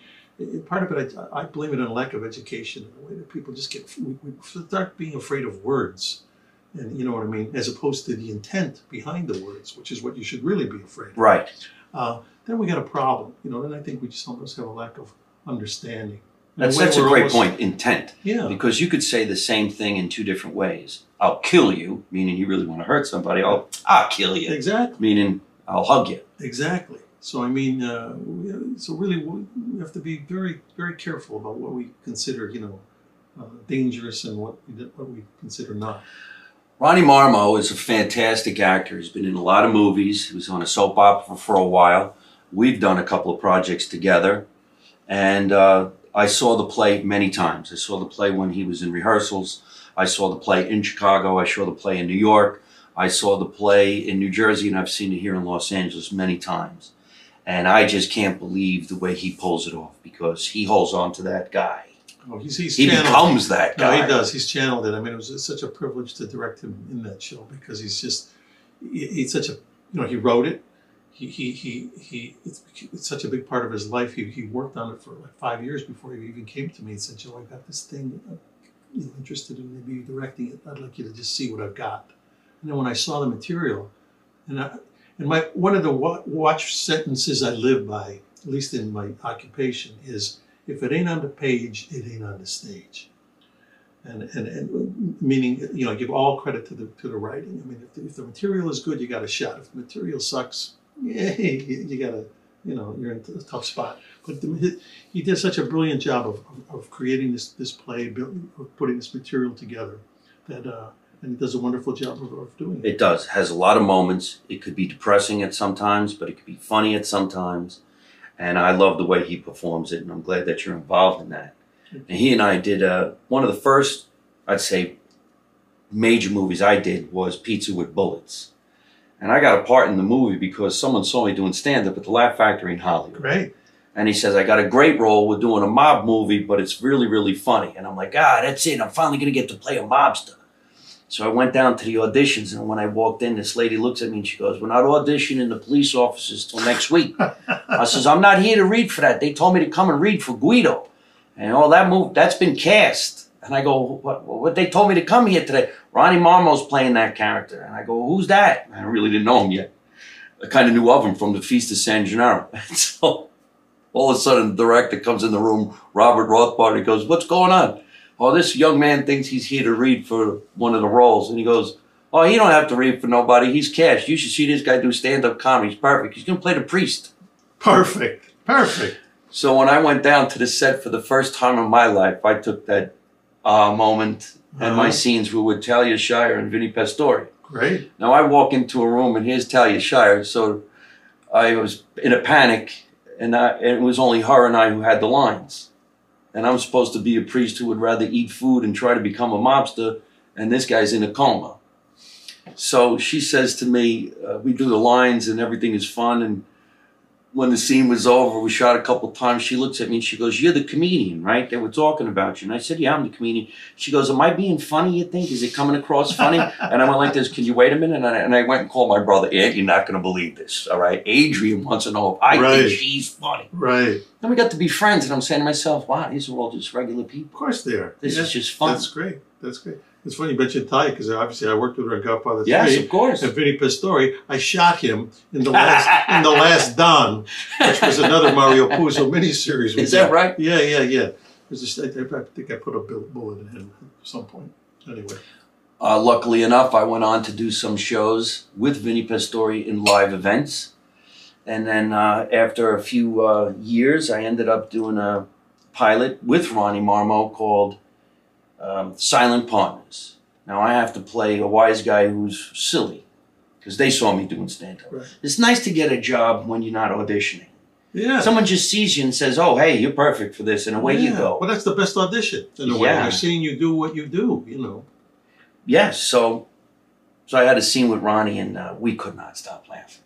Part of it, I blame it on lack of education, the way that people just get, we start being afraid of words, and you know what I mean, as opposed to the intent behind the words, which is what you should really be afraid of. Right. Then we got a problem, you know, and I think we just almost have a lack of understanding. That's a great point, intent. Yeah. Because you could say the same thing in two different ways. I'll kill you, meaning you really want to hurt somebody. I'll kill you. Exactly. Meaning I'll hug you. Exactly. So, I mean, so really we have to be very, very careful about what we consider, you know, dangerous and what we consider not. Ronnie Marmo is a fantastic actor. He's been in a lot of movies. He was on a soap opera for a while. We've done a couple of projects together. And I saw the play many times. I saw the play when he was in rehearsals. I saw the play in Chicago. I saw the play in New York. I saw the play in New Jersey, and I've seen it here in Los Angeles many times. And I just can't believe the way he pulls it off, because he holds on to that guy. Oh, he becomes that guy. No, he does. He's channeled it. I mean, it was such a privilege to direct him in that show, because he's just, he's such a, you know, he wrote it. It's such a big part of his life. He worked on it for like 5 years before he even came to me and said, Joe, I got this thing, I'm interested in maybe directing it. I'd like you to just see what I've got. And then when I saw the material, one of the watch sentences I live by, at least in my occupation, is if it ain't on the page, it ain't on the stage. And meaning, you know, give all credit to the writing. I mean, if the material is good, you got a shot. If the material sucks, yay, you got a, you know, you're in a tough spot. But he did such a brilliant job of creating this play, of putting this material together, that and it does a wonderful job of doing it. It does. It has a lot of moments. It could be depressing at some times, but it could be funny at some times. And I love the way he performs it, and I'm glad that you're involved in that. And he and I did one of the first, I'd say, major movies I did was Pizza with Bullets. And I got a part in the movie because someone saw me doing stand-up at the Laugh Factory in Hollywood. Great. And he says, I got a great role. We're doing a mob movie, but it's really, really funny. And I'm like, that's it. I'm finally going to get to play a mobster. So I went down to the auditions, and when I walked in, this lady looks at me and she goes, we're not auditioning the police officers till next week. I says, I'm not here to read for that. They told me to come and read for Guido. And all that move, that's been cast. And I go, what they told me to come here today? Ronnie Marmo's playing that character. And I go, who's that? And I really didn't know him yet. I kind of knew of him from the Feast of San Gennaro. And so all of a sudden, the director comes in the room, Robert Rothbard, and he goes, what's going on? Oh, this young man thinks he's here to read for one of the roles. And he goes, oh, he don't have to read for nobody. He's cast. You should see this guy do stand-up comedy. He's perfect. He's going to play the priest. Perfect. Perfect. So when I went down to the set for the first time in my life, I took that moment and my scenes were with Talia Shire and Vinnie Pastore. Great. Now I walk into a room and here's Talia Shire. So I was in a panic, and it was only her and I who had the lines. And I'm supposed to be a priest who would rather eat food and try to become a mobster, and this guy's in a coma. So she says to me, we do the lines and everything is fun, and when the scene was over, we shot a couple times. She looks at me and she goes, you're the comedian, right? They were talking about you. And I said, yeah, I'm the comedian. She goes, am I being funny, you think? Is it coming across funny? And I went like this, can you wait a minute? And I went and called my brother, Ed, you're not going to believe this, all right? Adrian wants to know if I think she's funny. Right. Then we got to be friends, and I'm saying to myself, wow, these are all just regular people. Of course they are. This is just fun. That's great. That's great. It's funny you mentioned Talia, because obviously I worked with her in Godfather 3. Yes, of course. And Vinnie Pastore, I shot him in the last Don, which was another Mario Puzo miniseries. Is that right? Yeah, yeah, yeah. I think I put a bullet in him at some point. Anyway. Luckily enough, I went on to do some shows with Vinnie Pastore in live events. And then after a few years, I ended up doing a pilot with Ronnie Marmo called Silent Partners. Now I have to play a wise guy who's silly because they saw me doing stand-up. Right. It's nice to get a job when you're not auditioning. Yeah. Someone just sees you and says, oh, hey, you're perfect for this, and away you go. Well, that's the best audition, in a way. They're seeing you do what you do, you know. Yes, so I had a scene with Ronnie, and we could not stop laughing.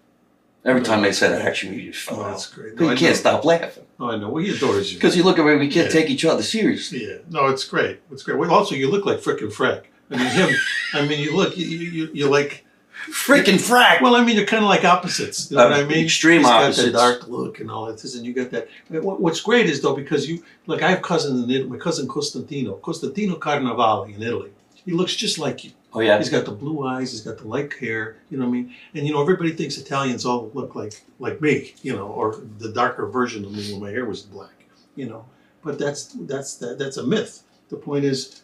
Every time they said that, actually, we just fell out. That's great. No, we can't stop laughing. Oh, I know. Well, he adores you. Because you look at me, we can't take each other seriously. Yeah. No, it's great. It's great. Well, also, you look like frickin' Frack. I mean, him, I mean, you look, you're like... Frickin' Frack! Well, I mean, you're kind of like opposites. You know what I mean? Extreme opposites. He's got that dark look and all that. And you got that. What's great is, though, because you... Like, I have cousins in Italy. My cousin Costantino Carnavale in Italy. He looks just like you. Oh, yeah. He's got the blue eyes. He's got the light hair. You know what I mean? And, you know, everybody thinks Italians all look like me, you know, or the darker version of me when my hair was black, you know. But that's a myth. The point is,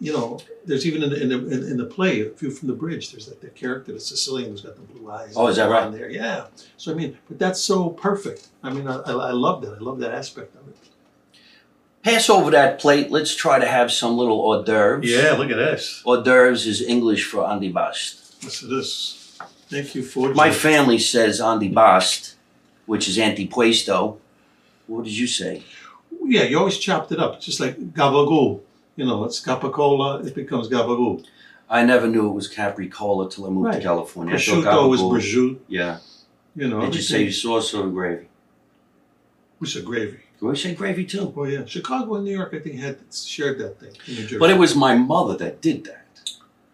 you know, there's even in the play, A View from the Bridge, there's that character, the Sicilian, who's got the blue eyes. Oh, is that right? There. Yeah. So, I mean, but that's so perfect. I mean, I love that. I love that aspect of it. Pass over that plate. Let's try to have some little hors d'oeuvres. Yeah, look at this. Hors d'oeuvres is English for antipasto. Yes, it is. Thank you for it. My family says antipasto, which is antipuesto. What did you say? Yeah, you always chopped it up. It's just like gabagool. You know, it's capicola. It becomes gabagool. I never knew it was capricola till I moved to California. Prosciutto was prosciutto. Yeah. You know. Did you say sauce or gravy? We said gravy. We say gravy too. Oh yeah, Chicago and New York, I think, had shared that thing. But it was my mother that did that,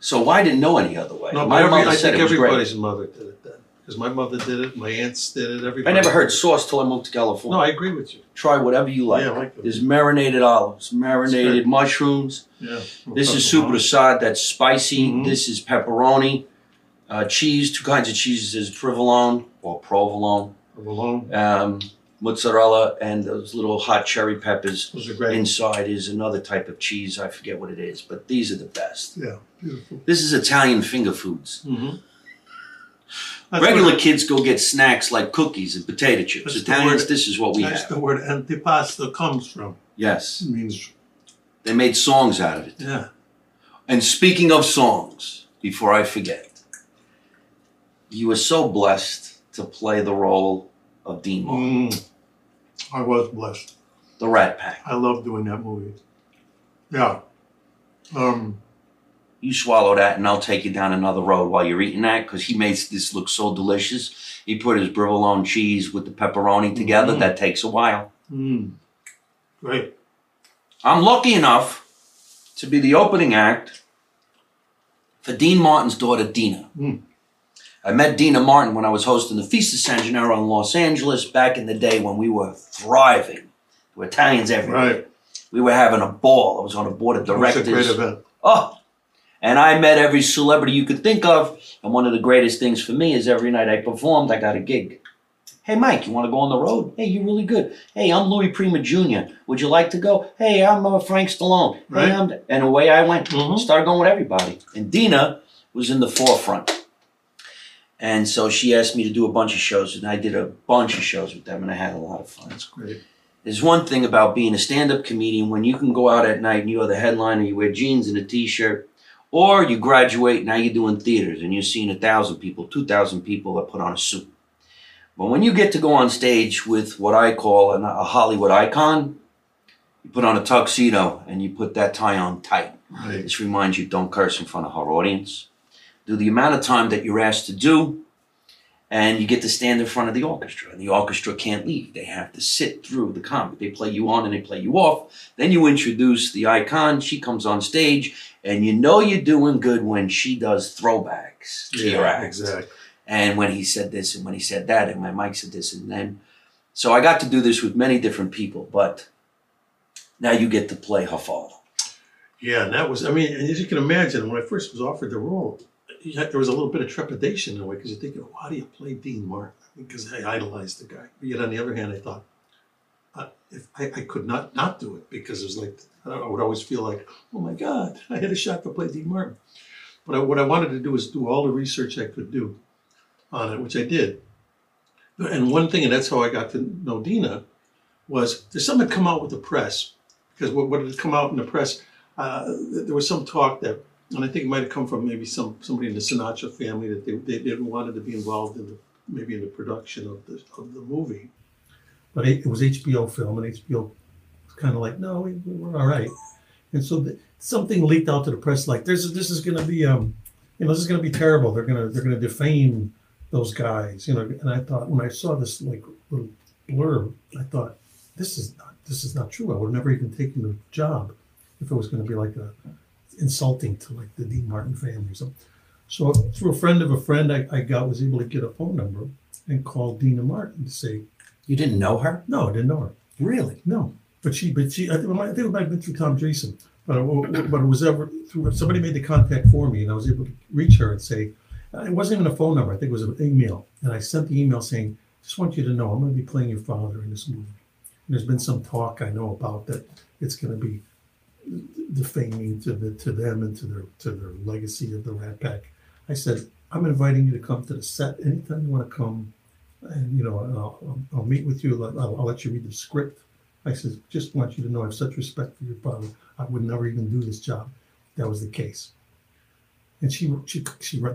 so I didn't know any other way. No, my mother said it was gravy. Everybody's mother did it then, because my mother did it, my aunts did it. Everybody. I never heard sauce till I moved to California. No, I agree with you. Try whatever you like. Yeah, I like it. There's marinated olives, marinated mushrooms. Yeah. This is soubrasade. That's spicy. Mm-hmm. This is pepperoni, cheese. Two kinds of cheeses: is provolone or provolone. Provolone. Mozzarella, and those little hot cherry peppers. Those are great. Inside is another type of cheese. I forget what it is, but these are the best. Yeah, beautiful. This is Italian finger foods. Mm-hmm. Regular kids go get snacks like cookies and potato chips. Italians, this is what we have. That's the word antipasto comes from. Yes. It means... They made songs out of it. Yeah. And speaking of songs, before I forget, you were so blessed to play the role of Dean Martin. I was blessed. The Rat Pack. I love doing that movie. Yeah. You swallow that and I'll take you down another road while you're eating that, because he makes this look so delicious. He put his provolone cheese with the pepperoni together. That takes a while. Great. I'm lucky enough to be the opening act for Dean Martin's daughter, Dina. I met Dina Martin when I was hosting the Feast of San Gennaro in Los Angeles back in the day when we were thriving. There were Italians everywhere. Right. We were having a ball. I was on a board of directors. It was a great event. Oh, and I met every celebrity you could think of. And one of the greatest things for me is every night I performed, I got a gig. Hey, Mike, you want to go on the road? Hey, you're really good. Hey, I'm Louis Prima Jr. Would you like to go? Hey, I'm Frank Stallone. Right. Hey, and away I went. Started going with everybody. And Dina was in the forefront. And so she asked me to do a bunch of shows, and I did a bunch of shows with them, and I had a lot of fun. That's great. There's one thing about being a stand-up comedian: when you can go out at night and you are the headliner, you wear jeans and a T-shirt, or you graduate, now you're doing theaters, and you're seeing 1,000 people, 2,000 people that put on a suit. But when you get to go on stage with what I call a Hollywood icon, you put on a tuxedo, and you put that tie on tight. Right. This reminds you, don't curse in front of her audience. Do the amount of time that you're asked to do, and you get to stand in front of the orchestra, and the orchestra can't leave. They have to sit through the comedy. They play you on and they play you off. Then you introduce the icon. She comes on stage, and you know you're doing good when she does throwbacks to your act. Exactly. And when he said this, and when he said that, and when Mike said this, and then... So I got to do this with many different people, but now you get to play her father. Yeah, and that was... I mean, and as you can imagine, when I first was offered the role... There was a little bit of trepidation in a way, because you're thinking, how do you play Dean Martin? Because I idolized the guy. But yet, on the other hand, I thought, if I could not do it, because it was like, I don't know, I would always feel like, oh my God, I had a shot to play Dean Martin. But what I wanted to do was do all the research I could do on it, which I did. And one thing, and that's how I got to know Dina, was there's something that come out with the press, because what had come out in the press, there was some talk that, and I think it might have come from maybe somebody in the Sinatra family, that they wanted to be involved in the production of the movie. But it was HBO film, and HBO was kind of like, no, we're all right. And so something leaked out to the press like, this is going to be, this is going to be terrible. They're going to defame those guys, And I thought, when I saw this like little blurb, I thought, this is not true. I would have never even taken the job if it was going to be like insulting to like the Dean Martin family or something. So through a friend of a friend, I was able to get a phone number and call Dina Martin to say, you didn't know her? No, I didn't know her. Really? No. But she. I think it might have been through Tom Jason, but it was ever through somebody made the contact for me, and I was able to reach her and say, it wasn't even a phone number. I think it was an email, and I sent the email saying, just want you to know, I'm going to be playing your father in this movie. And there's been some talk I know about that it's going to be defaming to them and to their legacy of the Rat Pack. I said, I'm inviting you to come to the set anytime you want to come, and I'll meet with you. I'll let you read the script. I said, just want you to know I have such respect for your father. I would never even do this job. That was the case. And she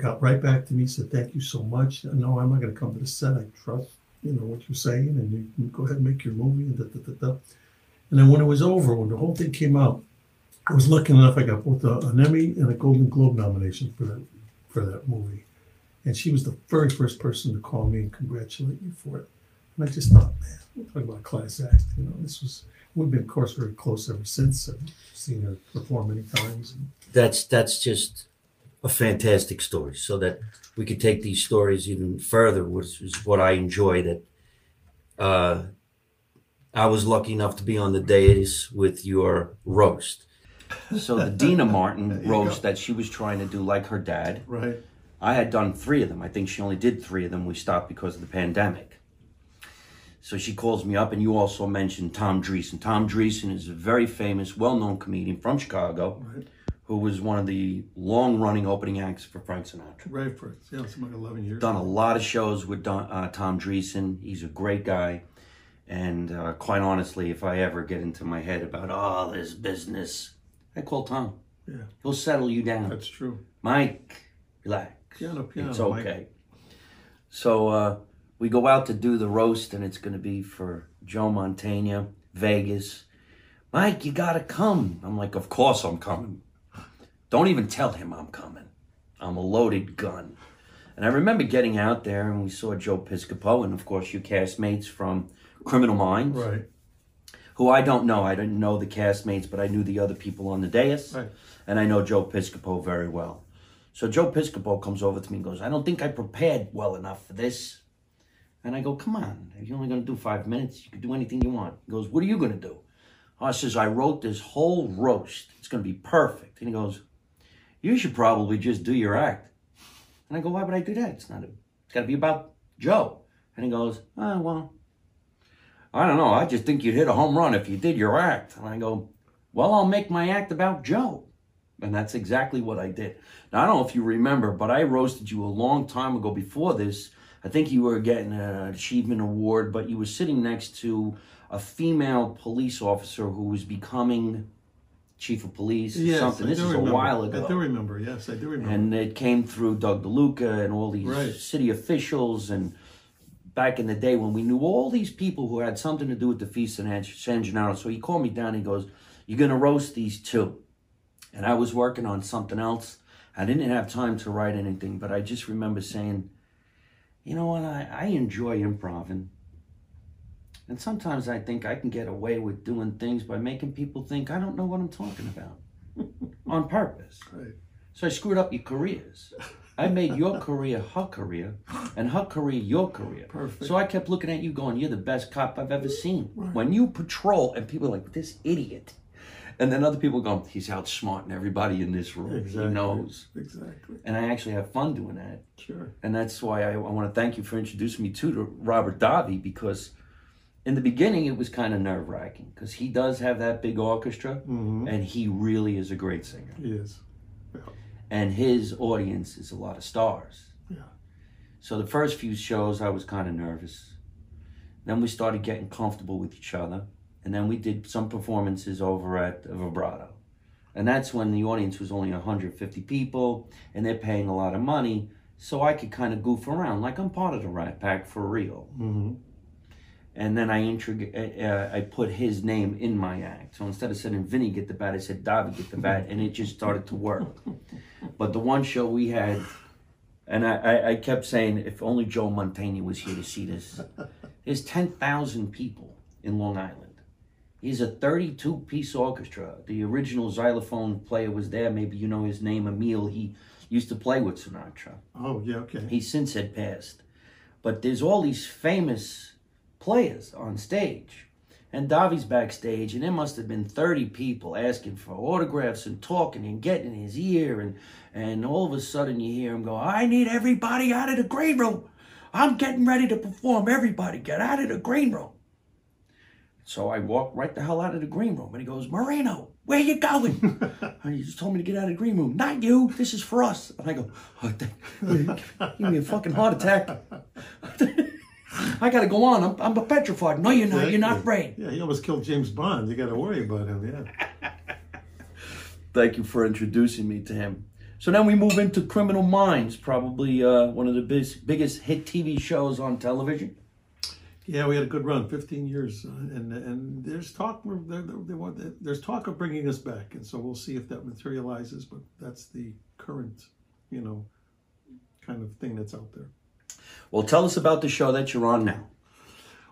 got right back to me, said, thank you so much. No, I'm not going to come to the set. I trust, what you're saying, and you can go ahead and make your movie. And, and then when it was over, when the whole thing came out, I was lucky enough I got both an Emmy and a Golden Globe nomination for that movie. And she was the very first person to call me and congratulate me for it. And I just thought, man, we're talking about class act. We've been, of course, very close ever since. I've seen her perform many times. That's just a fantastic story. So that we could take these stories even further, which is what I enjoy. That I was lucky enough to be on the dais with your roast. So the Dina Martin roast that she was trying to do like her dad. Right. I had done 3 of them. I think she only did 3 of them. We stopped because of the pandemic. So she calls me up, and you also mentioned Tom Dreesen. Tom Dreesen is a very famous, well-known comedian from Chicago, right, who was one of the long-running opening acts for Frank Sinatra. Right, for it's like 11 years. Done a lot of shows with Tom Dreesen. He's a great guy, and quite honestly, if I ever get into my head about all this business, I call Tom. Yeah, he'll settle you down. That's true. Mike, relax. Piano, it's okay. Mike. So. We go out to do the roast, and it's going to be for Joe Mantegna, Vegas. Mike, you got to come. I'm like, of course I'm coming. Don't even tell him I'm coming. I'm a loaded gun. And I remember getting out there, and we saw Joe Piscopo, and of course your castmates from Criminal Minds. Right. Who I don't know. I didn't know the castmates, but I knew the other people on the dais. Right. And I know Joe Piscopo very well. So Joe Piscopo comes over to me and goes, I don't think I prepared well enough for this. And I go, come on, you're only going to do 5 minutes. You can do anything you want. He goes, what are you going to do? I says, I wrote this whole roast. It's going to be perfect. And he goes, you should probably just do your act. And I go, why would I do that? It's got to be about Joe. And he goes, oh, well, I don't know. I just think you'd hit a home run if you did your act. And I go, well, I'll make my act about Joe. And that's exactly what I did. Now, I don't know if you remember, but I roasted you a long time ago before this. I think you were getting an achievement award, but you were sitting next to a female police officer who was becoming chief of police or something. This is a while ago. I do remember, yes, I do remember. And it came through Doug DeLuca and all these city officials. And back in the day when we knew all these people who had something to do with the Feast of San Gennaro. So he called me down and he goes, you're going to roast these 2. And I was working on something else. I didn't have time to write anything, but I just remember saying, you know what, I enjoy improv, and sometimes I think I can get away with doing things by making people think I don't know what I'm talking about on purpose. Right. So I screwed up your careers. I made your career, and her career your career. Perfect. So I kept looking at you going, you're the best cop I've ever seen. Right. When you patrol and people are like, this idiot. And then other people go, he's outsmarting everybody in this room. Exactly. He knows. Exactly. And I actually have fun doing that. Sure. And that's why I want to thank you for introducing me to Robert Davi, because in the beginning it was kind of nerve-wracking because he does have that big orchestra, and he really is a great singer. He is. Yeah. And his audience is a lot of stars. Yeah. So the first few shows I was kind of nervous. Then we started getting comfortable with each other. And then we did some performances over at Vibrato. And that's when the audience was only 150 people, and they're paying a lot of money, so I could kind of goof around, like I'm part of the Rat Pack for real. Mm-hmm. And then I put his name in my act. So instead of saying, Vinny, get the bat, I said, David, get the bat. And it just started to work. But the one show we had, and I kept saying, if only Joe Mantegna was here to see this. There's 10,000 people in Long Island. He's a 32-piece orchestra. The original xylophone player was there. Maybe you know his name, Emil. He used to play with Sinatra. Oh, yeah, okay. He since had passed. But there's all these famous players on stage, and Davy's backstage, and there must have been 30 people asking for autographs and talking and getting in his ear, and all of a sudden you hear him go, I need everybody out of the green room. I'm getting ready to perform. Everybody get out of the green room. So I walked right the hell out of the green room, and he goes, Marino, where you going? You just told me to get out of the green room. Not you. This is for us. And I go, give me a fucking heart attack. I got to go on. I'm petrified. No, you're not. You're not afraid. Yeah, he almost killed James Bond. You got to worry about him, yeah. Thank you for introducing me to him. So then we move into Criminal Minds, probably one of the biggest hit TV shows on television. Yeah, we had a good run, 15 years. And there's talk of bringing us back. And so we'll see if that materializes. But that's the current, you know, kind of thing that's out there. Well, tell us about the show that you're on now.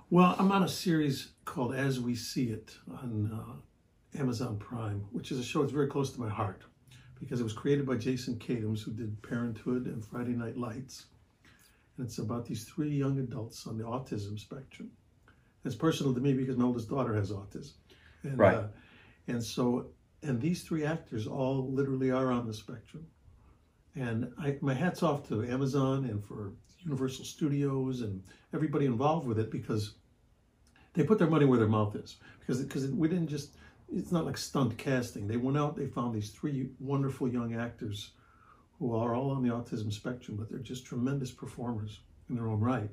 Well, I'm on a series called As We See It on Amazon Prime, which is a show that's very close to my heart because it was created by Jason Kadams, who did Parenthood and Friday Night Lights. And it's about these three young adults on the autism spectrum. It's personal to me because my oldest daughter has autism. And, right. And these three actors all literally are on the spectrum. And my hat's off to Amazon and for Universal Studios and everybody involved with it because they put their money where their mouth is. Because we didn't just, it's not like stunt casting. They went out, they found these three wonderful young actors who are all on the autism spectrum, but they're just tremendous performers in their own right.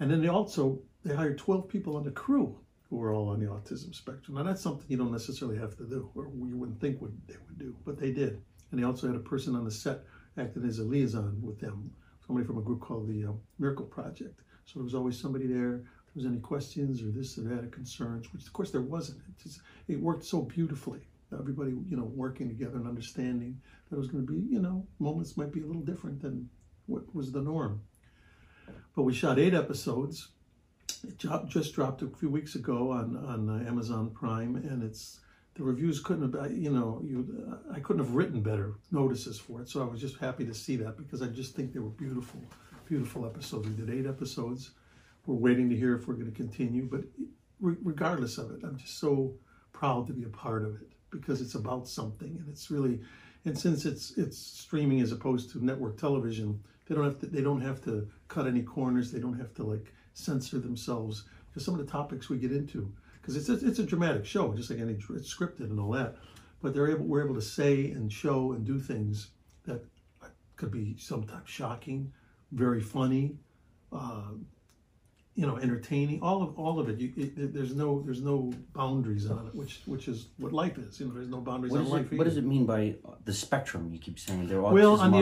And then they hired 12 people on the crew who are all on the autism spectrum. Now that's something you don't necessarily have to do, or you wouldn't think they would do, but they did. And they also had a person on the set acting as a liaison with them, somebody from a group called the Miracle Project. So there was always somebody there. If there was any questions or this or that or concerns, which of course there wasn't. It worked so beautifully. Everybody, you know, working together and understanding that it was going to be, you know, moments might be a little different than what was the norm. But we shot 8 episodes. It just dropped a few weeks ago on Amazon Prime, and it's. The reviews couldn't have, I couldn't have written better notices for it. So I was just happy to see that because I just think they were beautiful, beautiful episodes. We did 8 episodes. We're waiting to hear if we're going to continue. But regardless of it, I'm just so proud to be a part of it because it's about something. And it's really, and since it's streaming as opposed to network television, they don't have to cut any corners. They don't have to like censor themselves because some of the topics we get into. Because it's a dramatic show, just like it's scripted and all that. But we're able to say and show and do things that could be sometimes shocking, very funny, entertaining. All of it. There's no boundaries on it, which is what life is. You know, there's no boundaries on life. What does it mean by the spectrum? You keep saying they're autism spectrum.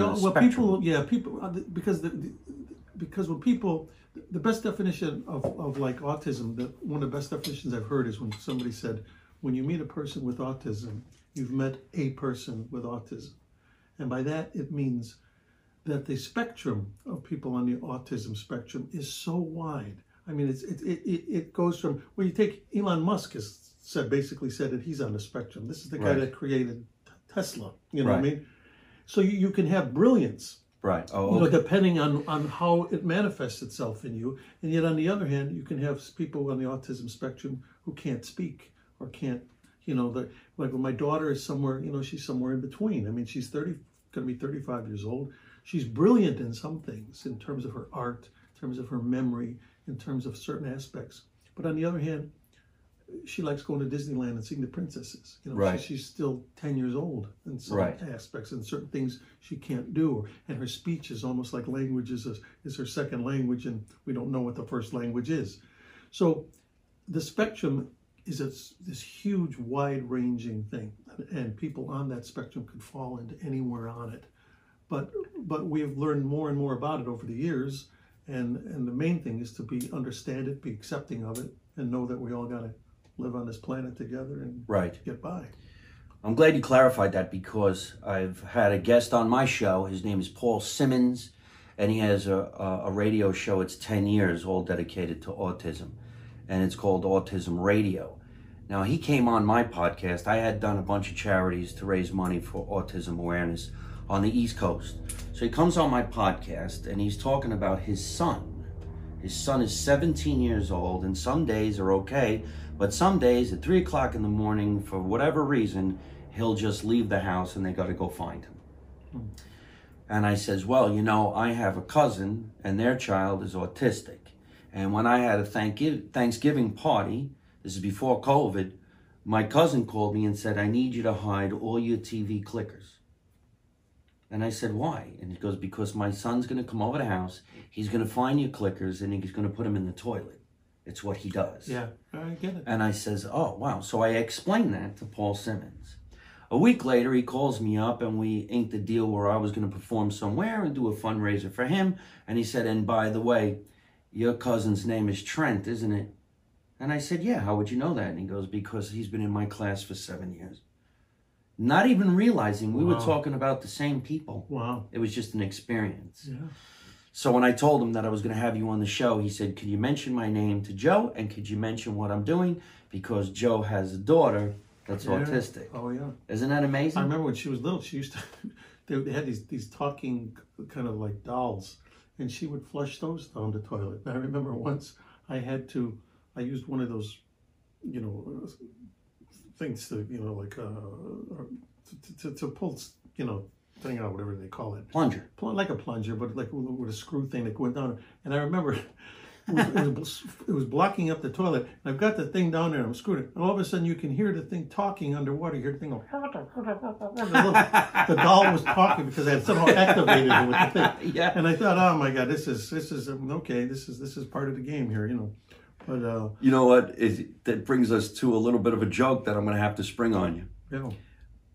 Because when people. The best definition of like autism, one of the best definitions I've heard is when somebody said, when you meet a person with autism, you've met a person with autism. And by that, it means that the spectrum of people on the autism spectrum is so wide. I mean, it goes from, well, you take Elon Musk basically said that he's on the spectrum. This is the guy that created Tesla, what I mean? So you can have brilliance. Right. Oh, okay. Depending on how it manifests itself in you. And yet, on the other hand, you can have people on the autism spectrum who can't speak or can't, like when my daughter is somewhere, she's somewhere in between. I mean, she's going to be 35 years old. She's brilliant in some things in terms of her art, in terms of her memory, in terms of certain aspects. But on the other hand, she likes going to Disneyland and seeing the princesses. She's still 10 years old in some aspects and certain things she can't do. And her speech is almost like language is her second language, and we don't know what the first language is. So the spectrum is this huge, wide-ranging thing, and people on that spectrum can fall into anywhere on it. But we have learned more and more about it over the years, And the main thing is to be understand it, be accepting of it, and know that we all got to live on this planet together and get by. I'm glad you clarified that, because I've had a guest on my show. His name is Paul Simmons, and he has a radio show. It's 10 years, all dedicated to autism, and it's called Autism Radio. Now, he came on my podcast. I had done a bunch of charities to raise money for autism awareness on the East Coast. So he comes on my podcast, and he's talking about his son. His son is 17 years old, and some days are okay, but some days at 3 o'clock in the morning, for whatever reason, he'll just leave the house and they got to go find him. And I says, well, you know, I have a cousin, and their child is autistic. And when I had a Thanksgiving party, this is before COVID, my cousin called me and said, I need you to hide all your TV clickers. And I said, why? And he goes, because my son's going to come over the house, he's going to find your clickers, and he's going to put them in the toilet. It's what he does. Yeah, I get it. And I says, oh, wow. So I explained that to Paul Simmons. A week later, he calls me up, and we inked a deal where I was going to perform somewhere and do a fundraiser for him. And he said, and by the way, your cousin's name is Trent, isn't it? And I said, yeah, how would you know that? And he goes, because he's been in my class for 7 years. Not even realizing we were talking about the same people. Wow. It was just an experience. Yeah. So when I told him that I was going to have you on the show, he said, could you mention my name to Joe? And could you mention what I'm doing? Because Joe has a daughter that's autistic. Oh, yeah. Isn't that amazing? I remember when she was little, she used to, they had these talking kind of like dolls. And she would flush those down the toilet. And I remember once I used one of those, you know, things to, you know, like, to pull, you know, thing out, whatever they call it. Plunger. Like a plunger, but like with a screw thing that went down. And I remember it was blocking up the toilet. And I've got the thing down there, and I'm screwing it. And all of a sudden, you can hear the thing talking underwater. You hear the thing go, the doll was talking because I had somehow activated it with the thing. Yeah. And I thought, oh my God, this is okay. This is part of the game here, you know. But you know what? That brings us to a little bit of a joke that I'm going to have to spring on you.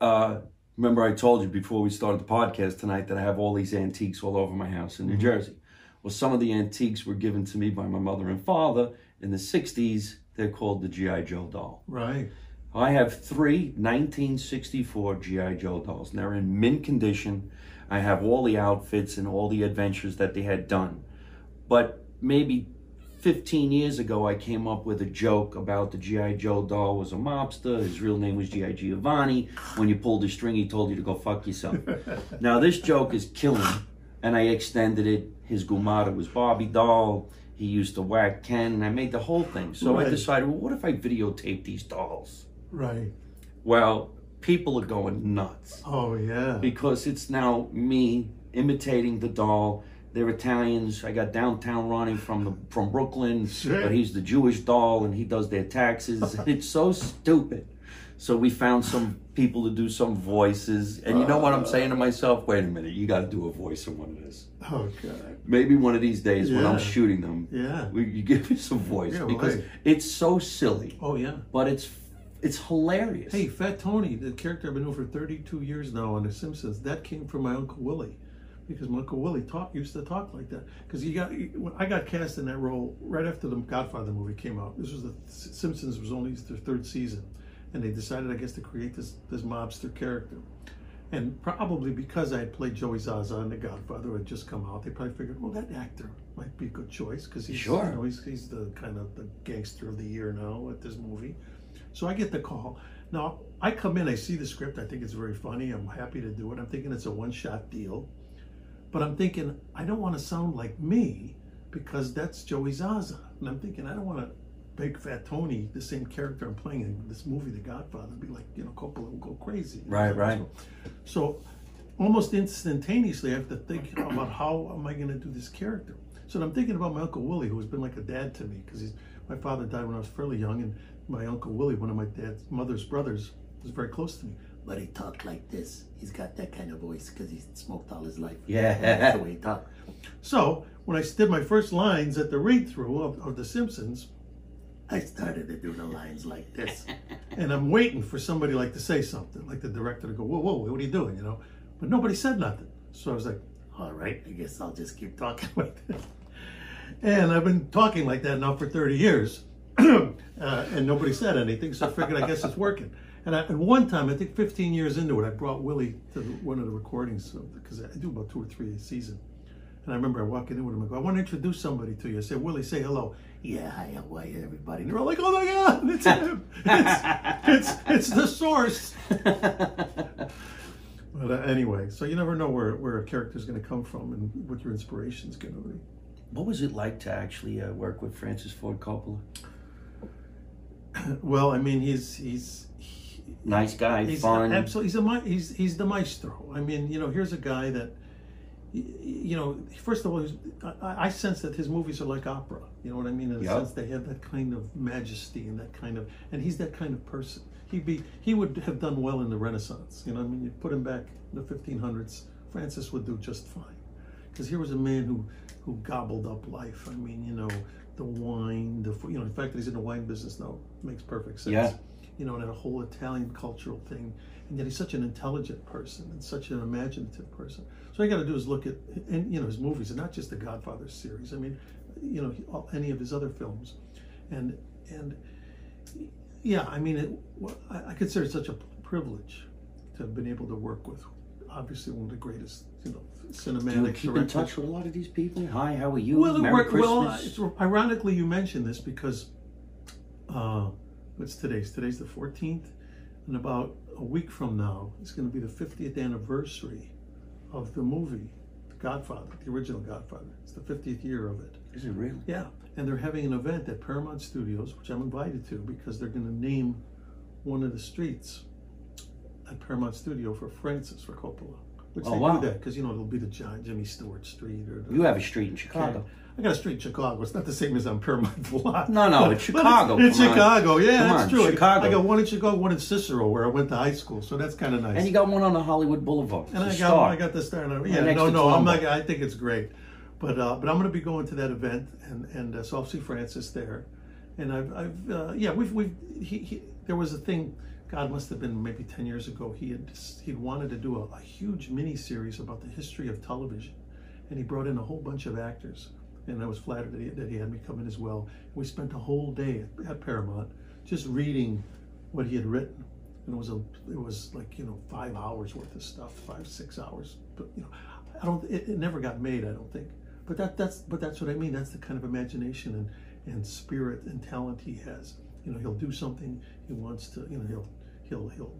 Yeah. Remember I told you before we started the podcast tonight that I have all these antiques all over my house in New Jersey. Well, some of the antiques were given to me by my mother and father in the 60s. They're called the G.I. Joe doll. Right. I have 3 1964 G.I. Joe dolls, and they're in mint condition. I have all the outfits and all the adventures that they had done. But maybe 15 years ago, I came up with a joke about the G.I. Joe doll was a mobster. His real name was G.I. Giovanni. When you pulled his string, he told you to go fuck yourself. Now, this joke is killing, and I extended it. His Gumata was Barbie doll. He used to whack Ken, and I made the whole thing. So I decided, well, what if I videotape these dolls? Right. Well, people are going nuts. Oh, yeah. Because it's now me imitating the doll. They're Italians. I got Downtown Ronnie from Brooklyn, but he's the Jewish doll, and he does their taxes. It's so stupid. So we found some people to do some voices, and you know what I'm saying to myself? Wait a minute, you got to do a voice in one of this. Oh God! Maybe one of these days when I'm shooting them, you give me some voice because it's so silly. Oh yeah, but it's hilarious. Hey, Fat Tony, the character I've been doing for 32 years now on The Simpsons, that came from my Uncle Willie. Because my Uncle Willie used to talk like that. Because I got cast in that role right after the Godfather movie came out. This was the Simpsons was only their 3rd season, and they decided, I guess, to create this mobster character. And probably because I had played Joey Zaza in The Godfather, who had just come out, they probably figured, well, that actor might be a good choice because he's you know, he's the kind of the gangster of the year now at this movie. So I get the call. Now I come in, I see the script, I think it's very funny. I'm happy to do it. I'm thinking it's a one-shot deal. But I'm thinking, I don't want to sound like me because that's Joey Zaza. And I'm thinking, I don't want to make Fat Tony, the same character I'm playing in this movie, The Godfather, be like, you know, Coppola will go crazy. Right. So almost instantaneously, I have to think about how am I going to do this character. So I'm thinking about my Uncle Willie, who has been like a dad to me because my father died when I was fairly young, and my Uncle Willie, one of my dad's mother's brothers, was very close to me. But he talked like this. He's got that kind of voice because he's smoked all his life. Yeah. That's the way he talked. So when I did my first lines at the read-through of The Simpsons, I started to do the lines like this. And I'm waiting for somebody like to say something, like the director to go, whoa, whoa, what are you doing, you know? But nobody said nothing. So I was like, all right, I guess I'll just keep talking like this. And I've been talking like that now for 30 years. And nobody said anything, so I figured, I guess it's working. And at one time, I think 15 years into it, I brought Willie to one of the recordings, because I do about 2 or 3 a season. And I remember I walking in with him, I go, I want to introduce somebody to you. I said, Willie, say hello. Yeah, hi, how are you, everybody? And they're all like, oh my God, it's him. It's the source. But anyway, so you never know where a character's going to come from and what your inspiration's going to be. What was it like to actually work with Francis Ford Coppola? Well, I mean, he's nice guy, he's fun. Absolutely, he's the maestro. I mean, you know, here's a guy that, you know, first of all, I sense that his movies are like opera. You know what I mean? In a sense, they have that kind of majesty and that kind of, and he's that kind of person. He would have done well in the Renaissance. You know what I mean? You put him back in the 1500s, Francis would do just fine. Because here was a man who gobbled up life. I mean, you know, the wine, the food, you know, the fact that he's in the wine business now makes perfect sense. Yeah. You know, and a whole Italian cultural thing. And yet he's such an intelligent person and such an imaginative person. So all you got to do is look at, and you know, his movies, and not just the Godfather series. I mean, you know, any of his other films. And yeah, I mean, I consider it such a privilege to have been able to work with, obviously, one of the greatest, you know, cinematic directors. Do you keep in touch with a lot of these people? Hi, how are you? Well, Merry Christmas. Well, ironically, you mentioned this because, what's today's? Today's the 14th. And about a week from now, it's going to be the 50th anniversary of the movie, The Godfather, the original Godfather. It's the 50th year of it. Is it real? Yeah. And they're having an event at Paramount Studios, which I'm invited to, because they're going to name one of the streets at Paramount Studio for Francis, for Coppola. Which do that, because, you know, it'll be the John Jimmy Stewart Street. Or you have a street in Chicago. Okay. I got a street in Chicago. It's not the same as on Paramount Lot. No, but it's Chicago. It's Chicago. Yeah, that's true. Chicago. I got one in Chicago, one in Cicero, where I went to high school. So that's kind of nice. And you got one on the Hollywood Boulevard. And I got the Star. Yeah, no, I'm not. I think it's great. But I'm going to be going to that event, and so I'll see Francis there. And there was a thing. God, must have been maybe 10 years ago. He wanted to do a huge mini series about the history of television, and he brought in a whole bunch of actors. And I was flattered that he had me come in as well. We spent a whole day at Paramount just reading what he had written, and it was like, you know, 5 hours worth of stuff, 5-6 hours. But you know, it never got made, I don't think. But that's what I mean. That's the kind of imagination and spirit and talent he has. You know, he'll do something he wants to. You know, he'll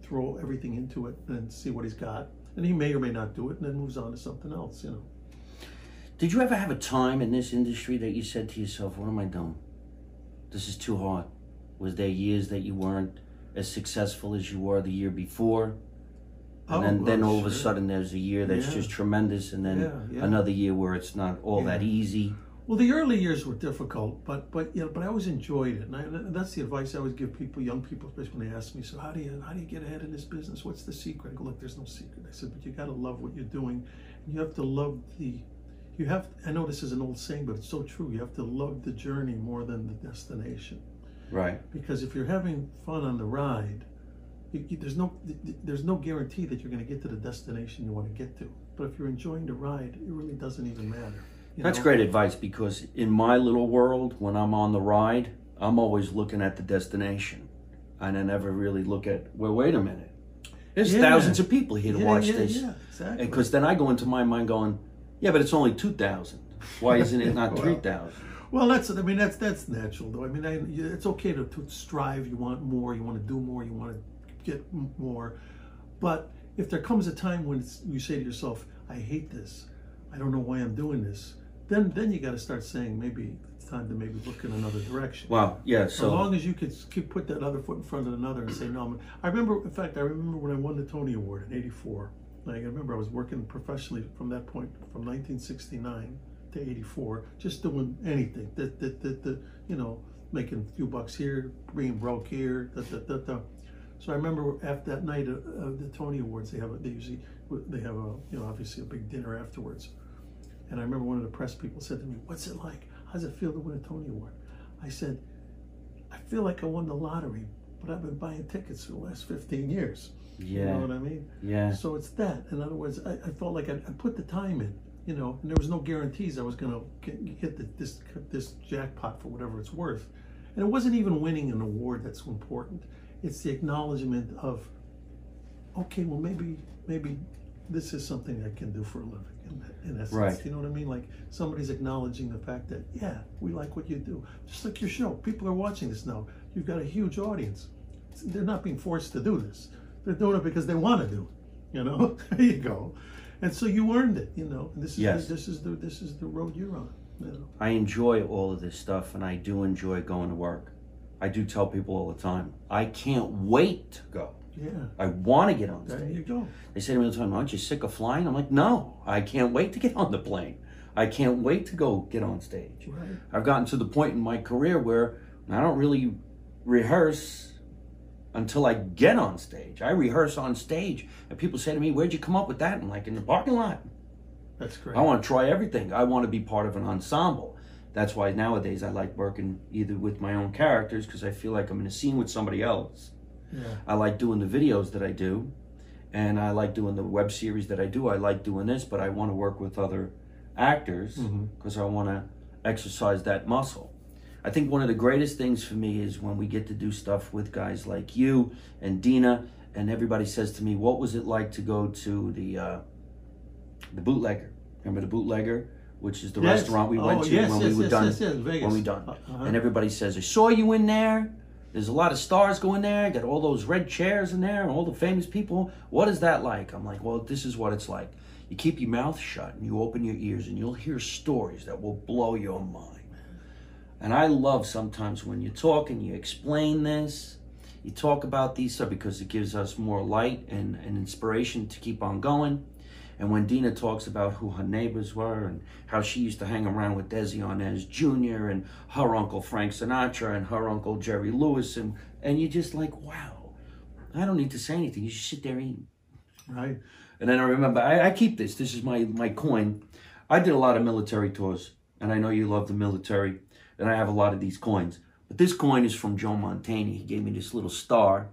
throw everything into it and see what he's got, and he may or may not do it, and then moves on to something else. You know. Did you ever have a time in this industry that you said to yourself, what am I doing? This is too hard. Was there years that you weren't as successful as you were the year before? And all of a sudden there's a year that's just tremendous, and then another year where it's not all that easy. Well, the early years were difficult, but I always enjoyed it. And that's the advice I always give people, young people, especially when they ask me, so how do you get ahead in this business? What's the secret? I go, look, there's no secret. I said, but you gotta love what you're doing. And you have to love I know this is an old saying, but it's so true. You have to love the journey more than the destination. Right. Because if you're having fun on the ride, there's no guarantee that you're going to get to the destination you want to get to. But if you're enjoying the ride, it really doesn't even matter. That's great advice, because in my little world, when I'm on the ride, I'm always looking at the destination. And I never really look at, well, wait a minute. There's thousands of people here to watch this. Yeah, exactly. Because then I go into my mind going, yeah, but it's only 2,000. Why isn't it not 3,000? Well, that's natural, though. I mean, it's okay to strive. You want more. You want to do more. You want to get more. But if there comes a time when you say to yourself, "I hate this. I don't know why I'm doing this," then you got to start saying, maybe it's time to maybe look in another direction. Wow. Yeah. So as long as you could keep put that other foot in front of another and say, "No." I remember when I won the Tony Award in '84. I remember I was working professionally from that point, from 1969 to 84, just doing anything. You know, making a few bucks here, being broke here. So I remember after that night of the Tony Awards, they usually have a you know, obviously a big dinner afterwards. And I remember one of the press people said to me, "What's it like? How does it feel to win a Tony Award?" I said, "I feel like I won the lottery, but I've been buying tickets for the last 15 years." Yeah. You know what I mean? Yeah. So it's that. In other words, I felt like I put the time in. you know, and there was no guarantees I was going to hit this jackpot for whatever it's worth. And it wasn't even winning an award that's important. It's the acknowledgement of, okay, well, maybe this is something I can do for a living, in essence. Right. You know what I mean? Like, somebody's acknowledging the fact that, yeah, we like what you do. Just like your show. People are watching this now. You've got a huge audience. They're not being forced to do this. They're doing it because they want to do it, you know? There you go. And so you earned it, you know? And this is, yes, this is the road you're on, you know? I enjoy all of this stuff, and I do enjoy going to work. I do tell people all the time, I can't wait to go. Yeah. I want to get on stage. There you go. They say to me all the time, aren't you sick of flying? I'm like, no, I can't wait to get on the plane. I can't wait to go get on stage. Right. I've gotten to the point in my career where I don't really rehearse until I get on stage. I rehearse on stage, and people say to me, where'd you come up with that? I'm like, in the parking lot. That's great. I want to try everything. I want to be part of an ensemble. That's why nowadays I like working either with my own characters, because I feel like I'm in a scene with somebody else. Yeah. I like doing the videos that I do, and I like doing the web series that I do. I like doing this, but I want to work with other actors because I want to exercise that muscle. I think one of the greatest things for me is when we get to do stuff with guys like you and Dina, and everybody says to me, what was it like to go to the Bootlegger? Remember the Bootlegger? Which is the restaurant we went to when we were done. Uh-huh. And everybody says, I saw you in there. There's a lot of stars going there. Got all those red chairs in there and all the famous people. What is that like? I'm like, well, this is what it's like. You keep your mouth shut and you open your ears and you'll hear stories that will blow your mind. And I love sometimes when you talk and you explain this, you talk about these stuff, because it gives us more light and inspiration to keep on going. And when Dina talks about who her neighbors were and how she used to hang around with Desi Arnaz Jr. and her uncle Frank Sinatra and her uncle Jerry Lewis, and you're just like, wow, I don't need to say anything. You just sit there eating, right? And then I remember, I keep this. This is my coin. I did a lot of military tours, and I know you love the military, and I have a lot of these coins. But this coin is from Joe Mantegna. He gave me this little star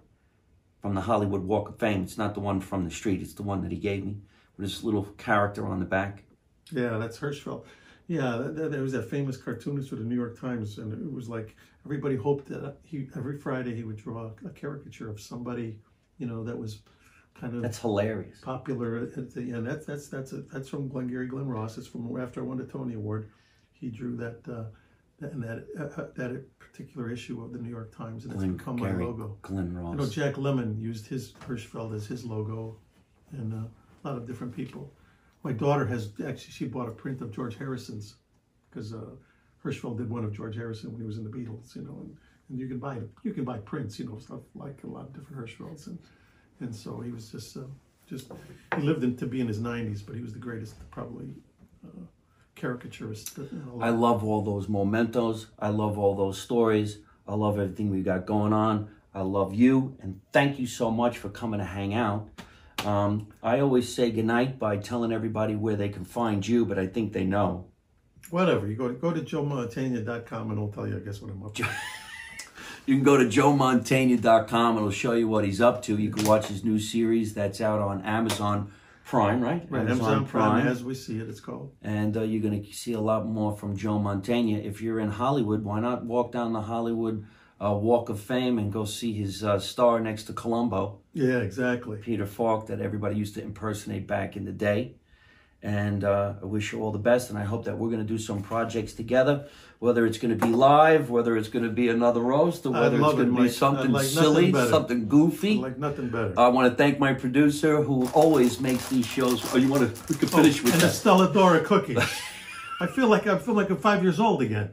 from the Hollywood Walk of Fame. It's not the one from the street. It's the one that he gave me. With this little character on the back. Yeah, that's Hirschfeld. Yeah, there was that famous cartoonist for the New York Times, and it was like everybody hoped that every Friday he would draw a caricature of somebody, you know, that was kind of hilarious, popular at the end. That's from Glengarry Glen Ross. It's from after I won the Tony Award. He drew that particular issue of the New York Times, and it's become my logo. Glen Ross. I know Jack Lemmon used his Hirschfeld as his logo, and. A lot of different people. My daughter she bought a print of George Harrison's, because Hirschfeld did one of George Harrison when he was in the Beatles, you know, and you can buy prints, you know, stuff like a lot of different Hirschfelds, and so he was just he lived to be in his 90s, but he was the greatest probably caricaturist. I love all those mementos. I love all those stories. I love everything we got going on. I love you, and thank you so much for coming to hang out. I always say goodnight by telling everybody where they can find you, but I think they know. Whatever. You go to joemantegna.com and it'll tell you, I guess, what I'm up to. You can go to joemantegna.com and it'll show you what he's up to. You can watch his new series that's out on Amazon Prime, right? Right, Amazon Prime, as we see it, it's called. And you're going to see a lot more from Joe Mantegna. If you're in Hollywood, why not walk down the Hollywood Walk of Fame and go see his star next to Columbo. Yeah, exactly. Peter Falk, that everybody used to impersonate back in the day. And I wish you all the best, and I hope that we're going to do some projects together, whether it's going to be live, whether it's going to be another roast, or whether it's going to be something silly, something goofy. Like nothing better. I want to thank my producer, who always makes these shows. Oh, you want to? We can finish with that. Stella Dora cookie. I feel like I'm 5 years old again.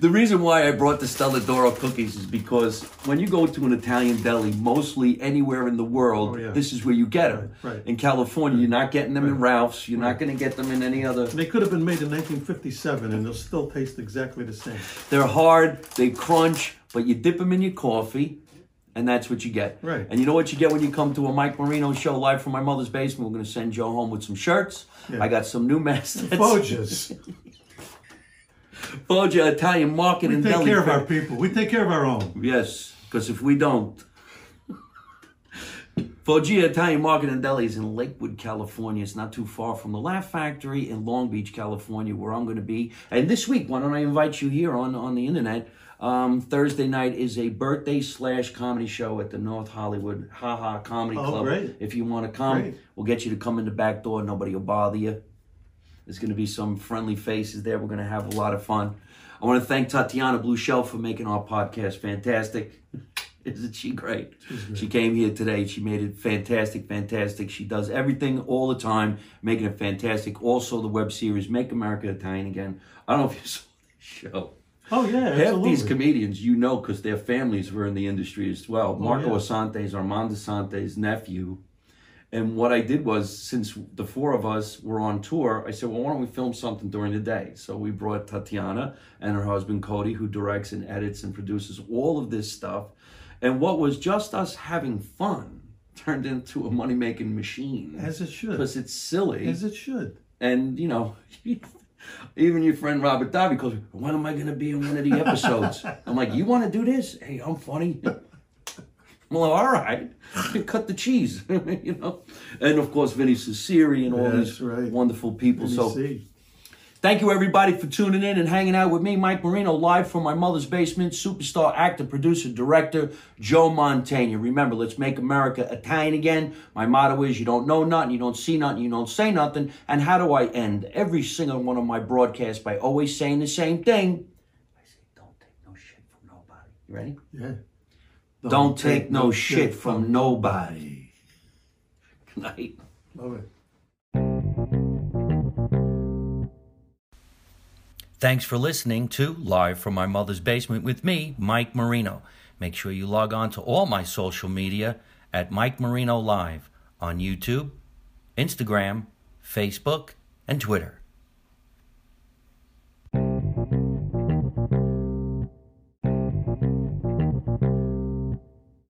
The reason why I brought the Stella Doro cookies is because when you go to an Italian deli, mostly anywhere in the world, this is where you get them. Right. In California, you're not getting them in Ralph's. You're not going to get them in any other. They could have been made in 1957, and they'll still taste exactly the same. They're hard. They crunch. But you dip them in your coffee, and that's what you get. Right. And you know what you get when you come to a Mike Marino show live from my mother's basement? We're going to send Joe home with some shirts. Yeah. I got some new masks. Folgers. Foggia Italian Market and Deli. We take care of our people. We take care of our own. Yes, because if we don't, Foggia Italian Market and Deli is in Lakewood, California. It's not too far from the Laugh Factory in Long Beach, California, where I'm going to be. And this week, why don't I invite you here on the internet? Thursday night is a birthday / comedy show at the North Hollywood Haha Comedy Club. Great. If you want to come, we'll get you to come in the back door. Nobody will bother you. There's going to be some friendly faces there. We're going to have a lot of fun. I want to thank Tatiana Blue Shell for making our podcast fantastic. Isn't she great? She came here today. She made it fantastic. She does everything all the time, making it fantastic. Also, the web series, Make America Italian Again. I don't know if you saw this show. Oh, yeah, absolutely. Half these comedians, you know, because their families were in the industry as well. Marco Assante's, Armando Assante's nephew. And what I did was, since the four of us were on tour, I said, well, why don't we film something during the day? So we brought Tatiana and her husband, Cody, who directs and edits and produces all of this stuff. And what was just us having fun turned into a money-making machine. As it should. Because it's silly. As it should. And, you know... Even your friend Robert Dobby calls me, when am I going to be in one of the episodes? I'm like, you want to do this? Hey, I'm funny. Well, all right. Cut the cheese, you know. And, of course, Vinny Ciceri and all these wonderful people. Vinny Thank you, everybody, for tuning in and hanging out with me, Mike Marino, live from my mother's basement, superstar, actor, producer, director, Joe Mantegna. Remember, let's make America Italian again. My motto is, you don't know nothing, you don't see nothing, you don't say nothing. And how do I end every single one of my broadcasts by always saying the same thing? I say, don't take no shit from nobody. You ready? Yeah. Don't take no shit from nobody. Good night. Love it. Thanks for listening to Live from My Mother's Basement with me, Mike Marino. Make sure you log on to all my social media at Mike Marino Live on YouTube, Instagram, Facebook, and Twitter.